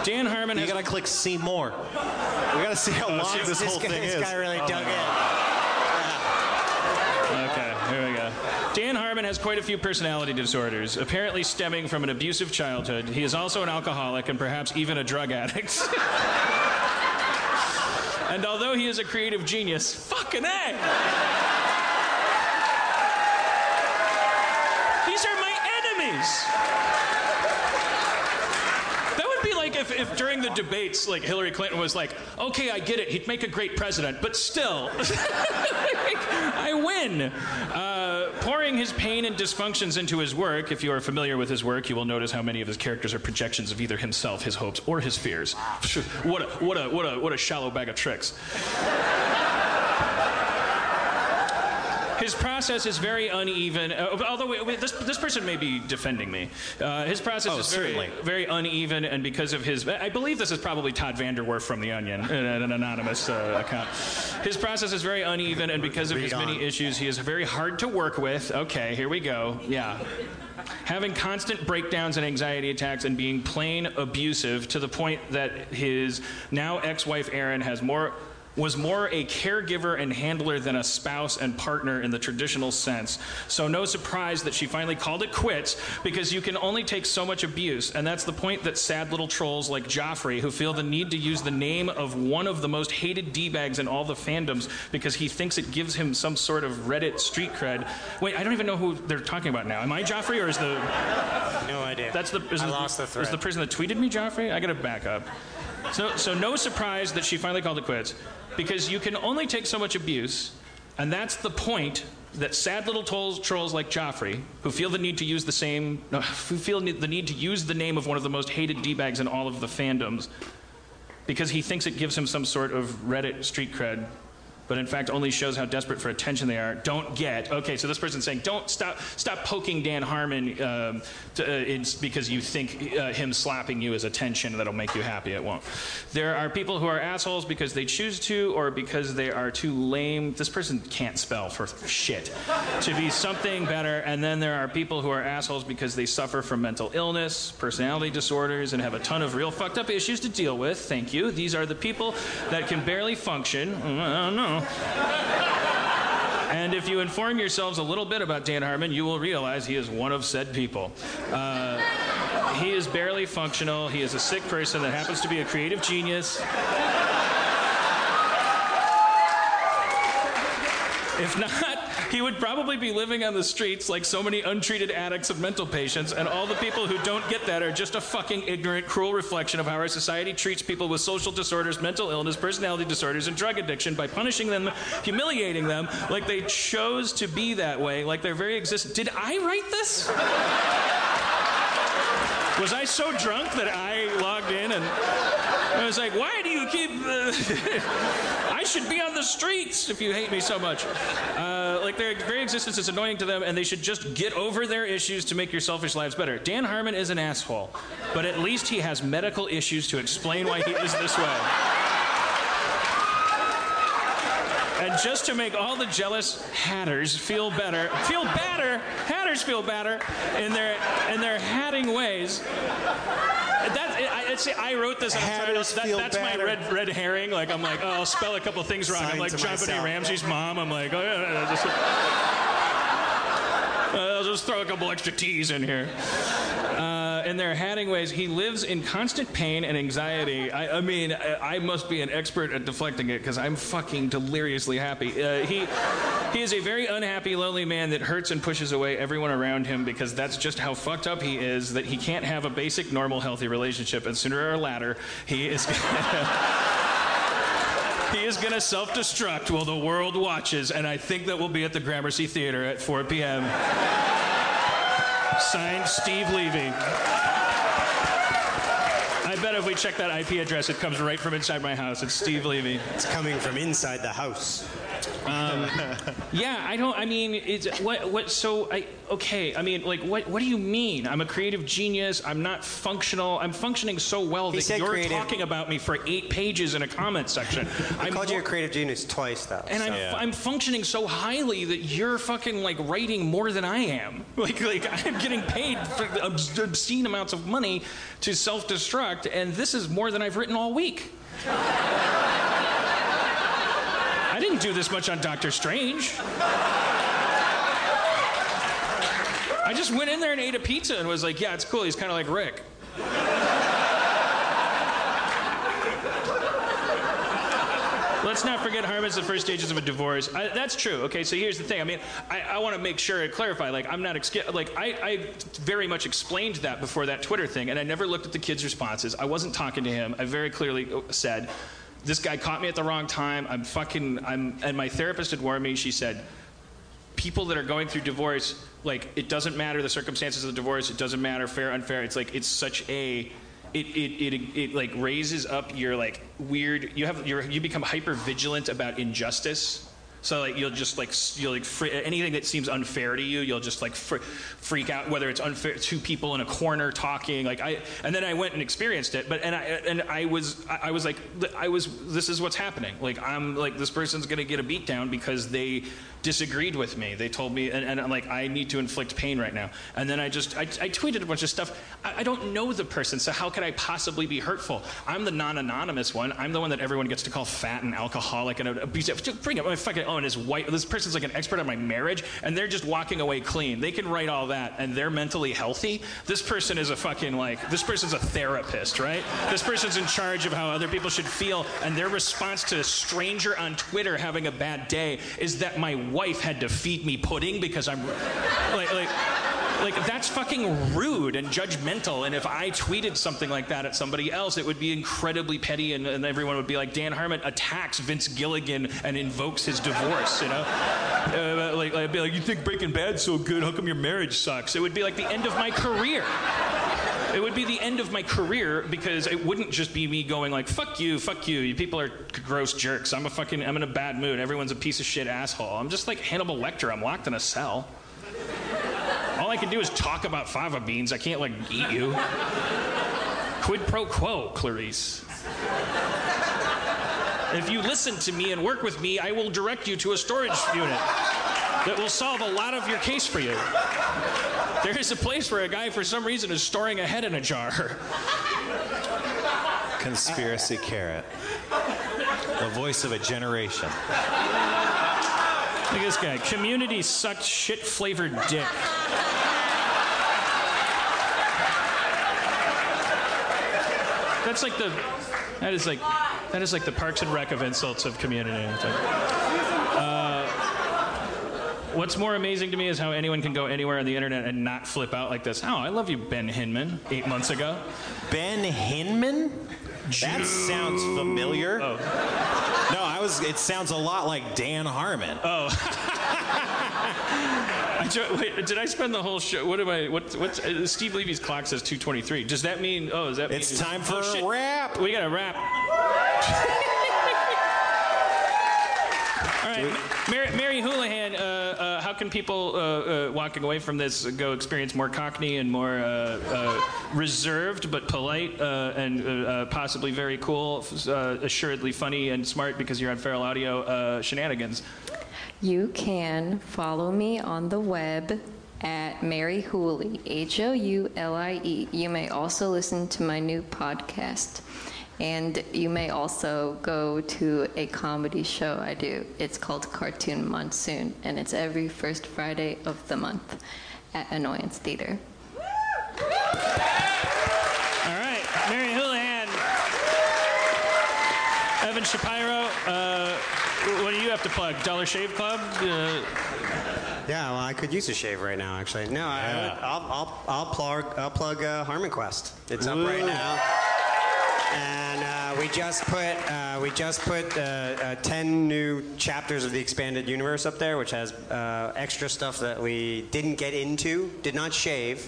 Dan Harmon has... You gotta click see more. We gotta see how oh, long this, this whole guy, thing this is. This guy really oh, dug in. Yeah. Okay, here we go. Dan Harmon has quite a few personality disorders, apparently stemming from an abusive childhood. He is also an alcoholic and perhaps even a drug addict. And although he is a creative genius, fucking A! These are my enemies! If, if during the debates, like, Hillary Clinton was like, okay, I get it, he'd make a great president, but still, like, I win. Uh, pouring his pain and dysfunctions into his work, if you are familiar with his work, you will notice how many of his characters are projections of either himself, his hopes, or his fears. What a, what a, what a, what a shallow bag of tricks. His process is very uneven, uh, although we, we, this, this person may be defending me. Uh, his process oh, is very, very uneven, and because of his... I believe this is probably Todd Vanderwerf from The Onion, an, an anonymous uh, account. His process is very uneven, and because of his many issues, he is very hard to work with. Okay, here we go. Yeah. Having constant breakdowns and anxiety attacks and being plain abusive to the point that his now ex-wife Erin has more... was more a caregiver and handler than a spouse and partner in the traditional sense. So no surprise that she finally called it quits, because you can only take so much abuse, and that's the point that sad little trolls like Joffrey, who feel the need to use the name of one of the most hated D-bags in all the fandoms because he thinks it gives him some sort of Reddit street cred. Wait, I don't even know who they're talking about now. Am I Joffrey, or is the... No idea. That's the, is I the, lost the thread. Is the person that tweeted me Joffrey? I gotta back up. So, so no surprise that she finally called it quits, because you can only take so much abuse, and that's the point that sad little trolls, trolls like Joffrey, who feel the need to use the same, no, who feel ne- the need to use the name of one of the most hated D-bags in all of the fandoms, because he thinks it gives him some sort of Reddit street cred, but in fact only shows how desperate for attention they are. Don't get okay. So this person's saying, don't stop, stop poking Dan Harmon. Um, to, uh, it's because you think uh, him slapping you is attention that'll make you happy. It won't. There are people who are assholes because they choose to, or because they are too lame. This person can't spell for shit. To be something better. And then there are people who are assholes because they suffer from mental illness, personality disorders, and have a ton of real fucked up issues to deal with. Thank you. These are the people that can barely function. I don't know. And if you inform yourselves a little bit about Dan Harmon, you will realize he is one of said people. Uh, he is barely functional. He is a sick person that happens to be a creative genius. If not, he would probably be living on the streets like so many untreated addicts and mental patients, and all the people who don't get that are just a fucking ignorant, cruel reflection of how our society treats people with social disorders, mental illness, personality disorders, and drug addiction by punishing them, humiliating them, like they chose to be that way, like their very existence. Did I write this? Was I so drunk that I logged in and I was like, why do you keep... Uh... I should be on the streets if you hate me so much. Uh, like their very existence is annoying to them, and they should just get over their issues to make your selfish lives better. Dan Harmon is an asshole, but at least he has medical issues to explain why he is this way. And just to make all the jealous hatters feel better, feel badder, hatters feel badder in their in their hatting ways. That, I, I, see, I wrote this, and I'm trying to, that, that's badder. my red red herring. Like, I'm like, oh, I'll spell a couple things wrong. Sign I'm like, John Benet Ramsey's mom. I'm like, oh, yeah, just, uh, I'll just throw a couple extra T's in here. Uh, in their hatting ways, he lives in constant pain and anxiety. I, I mean, I, I must be an expert at deflecting it, because I'm fucking deliriously happy. Uh, he, he is a very unhappy, lonely man that hurts and pushes away everyone around him, because that's just how fucked up he is, that he can't have a basic, normal, healthy relationship, and sooner or later, he is... He is gonna self-destruct while the world watches, and I think that we'll be at the Gramercy Theater at four p.m. Signed, Steve Levy. I bet if we check that I P address, it comes right from inside my house. It's Steve Levy. It's coming from inside the house. Um, yeah, I don't. I mean, it's what? What? So, I okay. I mean, like, what? What do you mean? I'm a creative genius. I'm not functional. I'm functioning so well he that you're creative. talking about me for eight pages in a comment section. I called you a creative genius twice, though. And so. I'm, yeah. I'm functioning so highly that you're fucking like writing more than I am. Like, like I'm getting paid for obscene amounts of money to self-destruct, and this is more than I've written all week. I didn't do this much on Doctor Strange. I just went in there and ate a pizza and was like, yeah, it's cool. He's kind of like Rick. Let's not forget Harmon's the first stages of a divorce. I, that's true. Okay, so here's the thing. I mean, I, I want to make sure and clarify. Like, I'm not excu- like I, I very much explained that before that Twitter thing, and I never looked at the kid's responses. I wasn't talking to him. I very clearly said, this guy caught me at the wrong time. I'm fucking, I'm, and my therapist had warned me. She said, people that are going through divorce, like, it doesn't matter the circumstances of the divorce. It doesn't matter, fair, unfair. It's like, it's such a, it, it, it, it like raises up your like weird, you have, you're, you become hyper vigilant about injustice. So like you'll just like you'll like fr- anything that seems unfair to you, you'll just like fr- freak out. Whether it's unfair, two people in a corner talking, like I. And then I went and experienced it, but and I and I was I was like I was this is what's happening. Like I'm like this person's gonna get a beatdown because they disagreed with me. They told me, and, and I'm like I need to inflict pain right now. And then I just I, I tweeted a bunch of stuff. I, I don't know the person, so how could I possibly be hurtful? I'm the non-anonymous one. I'm the one that everyone gets to call fat and alcoholic and abusive. Bring up my fucking. And his wife, this person's like an expert on my marriage, and they're just walking away clean. They can write all that, and they're mentally healthy. This person is a fucking like, this person's a therapist, right? This person's in charge of how other people should feel, and their response to a stranger on Twitter having a bad day is that my wife had to feed me pudding because I'm like, like, like that's fucking rude and judgmental, and if I tweeted something like that at somebody else, it would be incredibly petty, and, and everyone would be like, Dan Harmon attacks Vince Gilligan and invokes his divorce, you know? Uh, like, I'd be like, you think Breaking Bad's so good, how come your marriage sucks? It would be like the end of my career. It would be the end of my career because it wouldn't just be me going like, fuck you, fuck you, you people are gross jerks, I'm a fucking, I'm in a bad mood, everyone's a piece of shit asshole. I'm just like Hannibal Lecter, I'm locked in a cell. All I can do is talk about fava beans. I can't, like, eat you. Quid pro quo, Clarice. If you listen to me and work with me, I will direct you to a storage unit that will solve a lot of your case for you. There is a place where a guy, for some reason, is storing a head in a jar. Conspiracy Carrot. The voice of a generation. Look at this guy. Community sucked shit-flavored dick. That's like the, that is like, that is like the Parks and Rec of insults of Community. Uh, what's more amazing to me is how anyone can go anywhere on the internet and not flip out like this. Oh, I love you, Ben Hinman, eight months ago. Ben Hinman? Joe. That sounds familiar. Oh. No, I was, it sounds a lot like Dan Harmon. Oh. Wait, did I spend the whole show? What am I? What? What's uh, Steve Levy's clock says two twenty-three. Does that mean? Oh, is that? It's mean, time for oh, a wrap. We got a wrap. All right, Mary, Mary Houlihan. Uh, uh, how can can people uh, uh, walking away from this go experience more Cockney and more uh, uh, reserved but polite uh, and uh, uh, possibly very cool, uh, assuredly funny and smart because you're on Feral Audio uh, shenanigans? You can follow me on the web at Mary Houlihan, H O U L I E. You may also listen to my new podcast. And you may also go to a comedy show I do. It's called Cartoon Monsoon, and it's every first Friday of the month at Annoyance Theater. All right, Mary Houlihan, Evan Shapiro, uh, what do you have to plug? Dollar Shave Club? Uh, Yeah, well, I could use a shave right now, actually. No, yeah. I, I'll, I'll, I'll plug, I'll plug uh, HarmonQuest. It's up Ooh. right now, and uh, we just put, uh, we just put uh, uh, ten new chapters of the expanded universe up there, which has uh, extra stuff that we didn't get into, did not shave.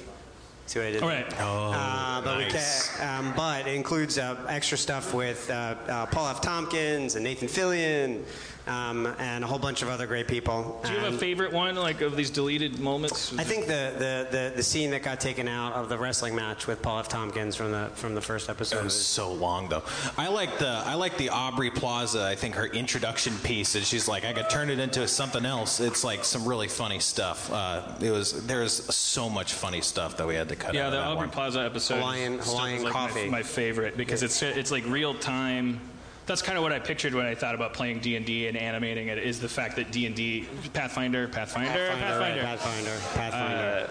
See what I did? All right. Oh, uh, but, nice. we um, but it includes uh, extra stuff with uh, uh, Paul F. Tompkins and Nathan Fillion um, and a whole bunch of other great people. Do you and have a favorite one, like, of these deleted moments? I think the, the, the, the scene that got taken out of the wrestling match with Paul F. Tompkins from the from the first episode. It was so long, though. I like the I like the Aubrey Plaza. I think her introduction piece, and she's like, I could turn it into something else. It's like some really funny stuff. Uh, it was there was so much funny stuff that we had to. Cut yeah, the Aubrey one. Plaza episode Hawaiian, Hawaiian like coffee. My, my favorite because it's it's like real time. That's kind of what I pictured when I thought about playing D and D and animating it, is the fact that D and D, Pathfinder, Pathfinder, Pathfinder, Pathfinder, Pathfinder, Pathfinder. Uh,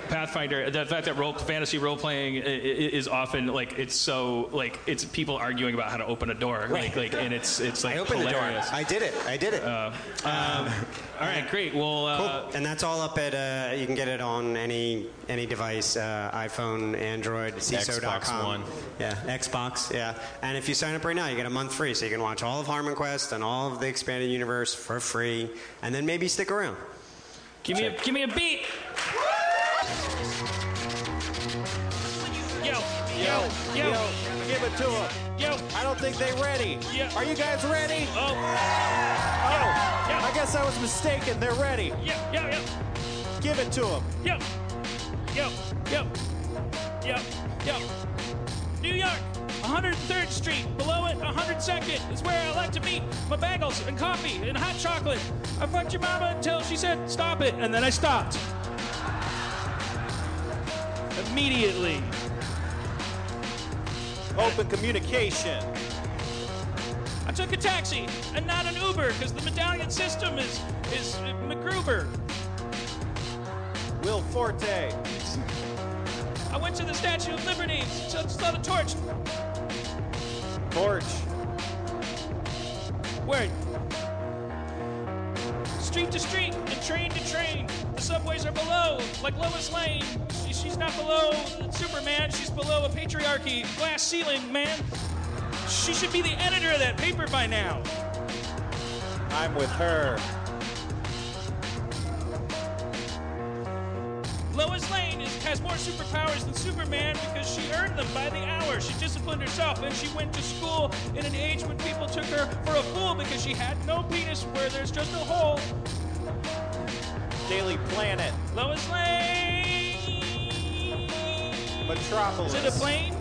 Pathfinder the fact that role, fantasy role-playing is often, like, it's so, like, it's people arguing about how to open a door, right. like, like, and it's, it's like, I opened hilarious. the door. I did it. I did it. Uh, um, all right, great. Well, uh, cool. And that's all up at, uh, you can get it on any any device, uh, iPhone, Android, C I S O dot com. Xbox One. Yeah, Xbox, yeah. And if you sign up right now, you get a month free, so you can watch all of HarmonQuest and all of the expanded universe for free, and then maybe stick around. Give me a, give me a beat. Yo, yo, yo, yo, give it to them. Yo, I don't think they're ready. Yo. Are you guys ready? Oh, yo, yo. I guess I was mistaken. They're ready. Yo, yo, yo. Give it to them. Yo, yo, yo, yo, yo. New York. one hundred third Street, below it, one hundred second is where I like to meet my bagels and coffee and hot chocolate. I fucked your mama until she said, stop it, and then I stopped. Immediately. Open communication. I took a taxi and not an Uber, because the medallion system is, is MacGruber. Will Forte. I went to the Statue of Liberty, so I just saw the torch. Torch. Word. Street to street and train to train. The subways are below, like Lois Lane. She, she's not below Superman, she's below a patriarchy. Glass ceiling, man. She should be the editor of that paper by now. I'm with her. Lois Lane is, has more superpowers than Superman because she earned them by the hour. She disciplined herself, and she went to school in an age when people took her for a fool because she had no penis where there's just a hole. Daily Planet. Lois Lane. Metropolis. Is it a plane?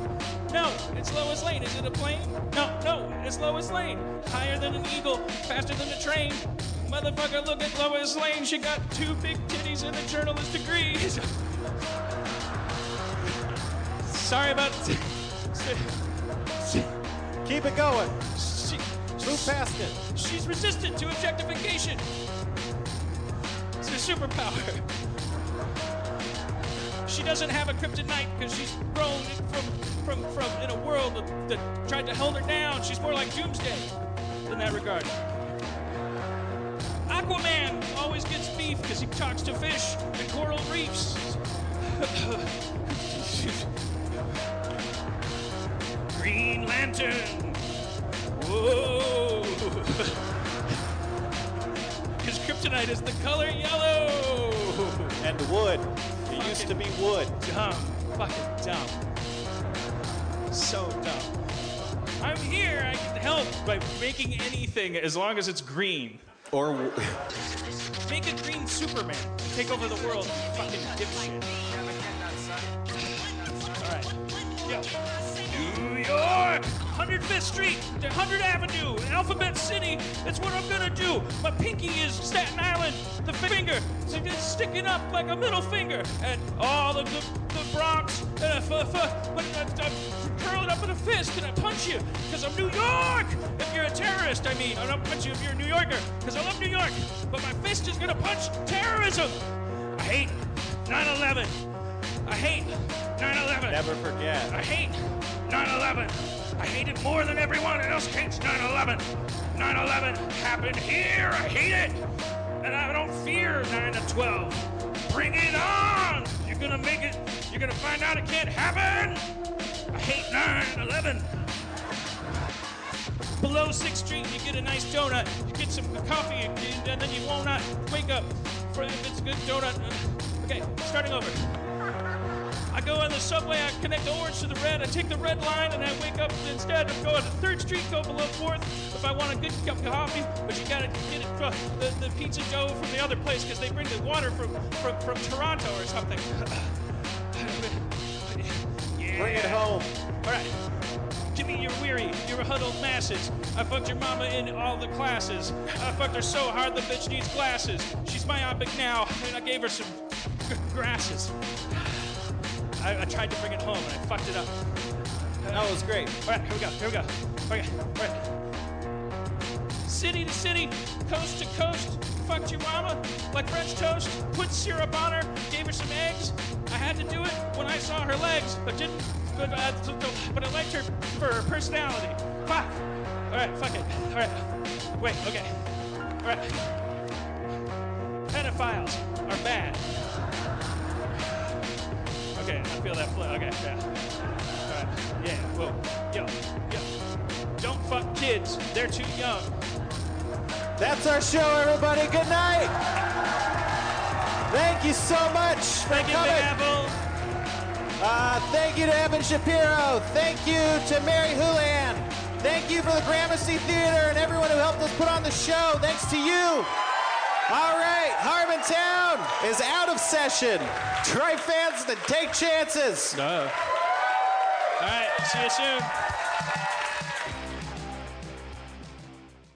No, it's Lois Lane. Is it a plane? No, no, it's Lois Lane. Higher than an eagle, faster than a train. Motherfucker, look at Lois Lane. She got two big titties and a journalist degree. Sorry about... T- Keep it going. She, Move past it. She's resistant to objectification. It's her superpower. She doesn't have a kryptonite because she's grown from, from, from in a world that, that tried to hold her down. She's more like Doomsday in that regard. Aquaman always gets beef because he talks to fish and coral reefs. Green Lantern. Whoa. Because kryptonite is the color yellow. And wood. It fucking used to be wood. Dumb. Fucking dumb. So dumb. I'm here. I can help by making anything as long as it's green. Or make a green Superman. Take over the world, you fucking dipshit. All right. Yo. New York! one hundred fifth street, one hundredth avenue, Alphabet City. That's what I'm gonna do. My pinky is Staten Island. The finger is sticking up like a middle finger. And all of the, the Bronx. And I, f- f- but I, I'm curled up in a fist and I punch you because I'm New York. If you're a terrorist, I mean. I don't punch you if you're a New Yorker because I love New York. But my fist is gonna punch terrorism. I hate nine eleven. I hate nine eleven. Never forget. I hate nine eleven. I hate it more than everyone else hates nine eleven. nine eleven happened here. I hate it. And I don't fear nine to twelve. Bring it on. You're going to make it. You're going to find out it can't happen. I hate nine eleven. Below sixth street, you get a nice donut. You get some coffee, and then you won't not wake up. If it's a good donut. Okay, starting over. I go on the subway, I connect the orange to the red, I take the red line, and I wake up instead of going to third street, go below fourth if I want a good cup of coffee, but you gotta get it from the, the pizza dough from the other place, because they bring the water from, from, from Toronto or something. Yeah. Bring it home. All right. Give me your weary, your huddled masses. I fucked your mama in all the classes. I fucked her so hard the bitch needs glasses. She's myopic now, and I gave her some g- grasses. I, I tried to bring it home, and I fucked it up. That was great. All right, here we go, here we go. Okay, all right. City to city, coast to coast, fucked your mama like French toast, put syrup on her, gave her some eggs. I had to do it when I saw her legs, but didn't, but, uh, but I liked her for her personality. Fuck. All right, fuck it. All right. Wait, okay. All right. Pedophiles are bad. Okay, I feel that flow. Okay, yeah. All right, yeah, whoa. Yo, yo. Don't fuck kids. They're too young. That's our show, everybody. Good night. Thank you so much for coming. Thank you, Big Apple. Uh, thank you to Evan Shapiro. Thank you to Mary Houlihan. Thank you for the Gramercy Theater and everyone who helped us put on the show. Thanks to you. All right, Harmontown is out of session. Try fans to take chances. No. All right, see you soon.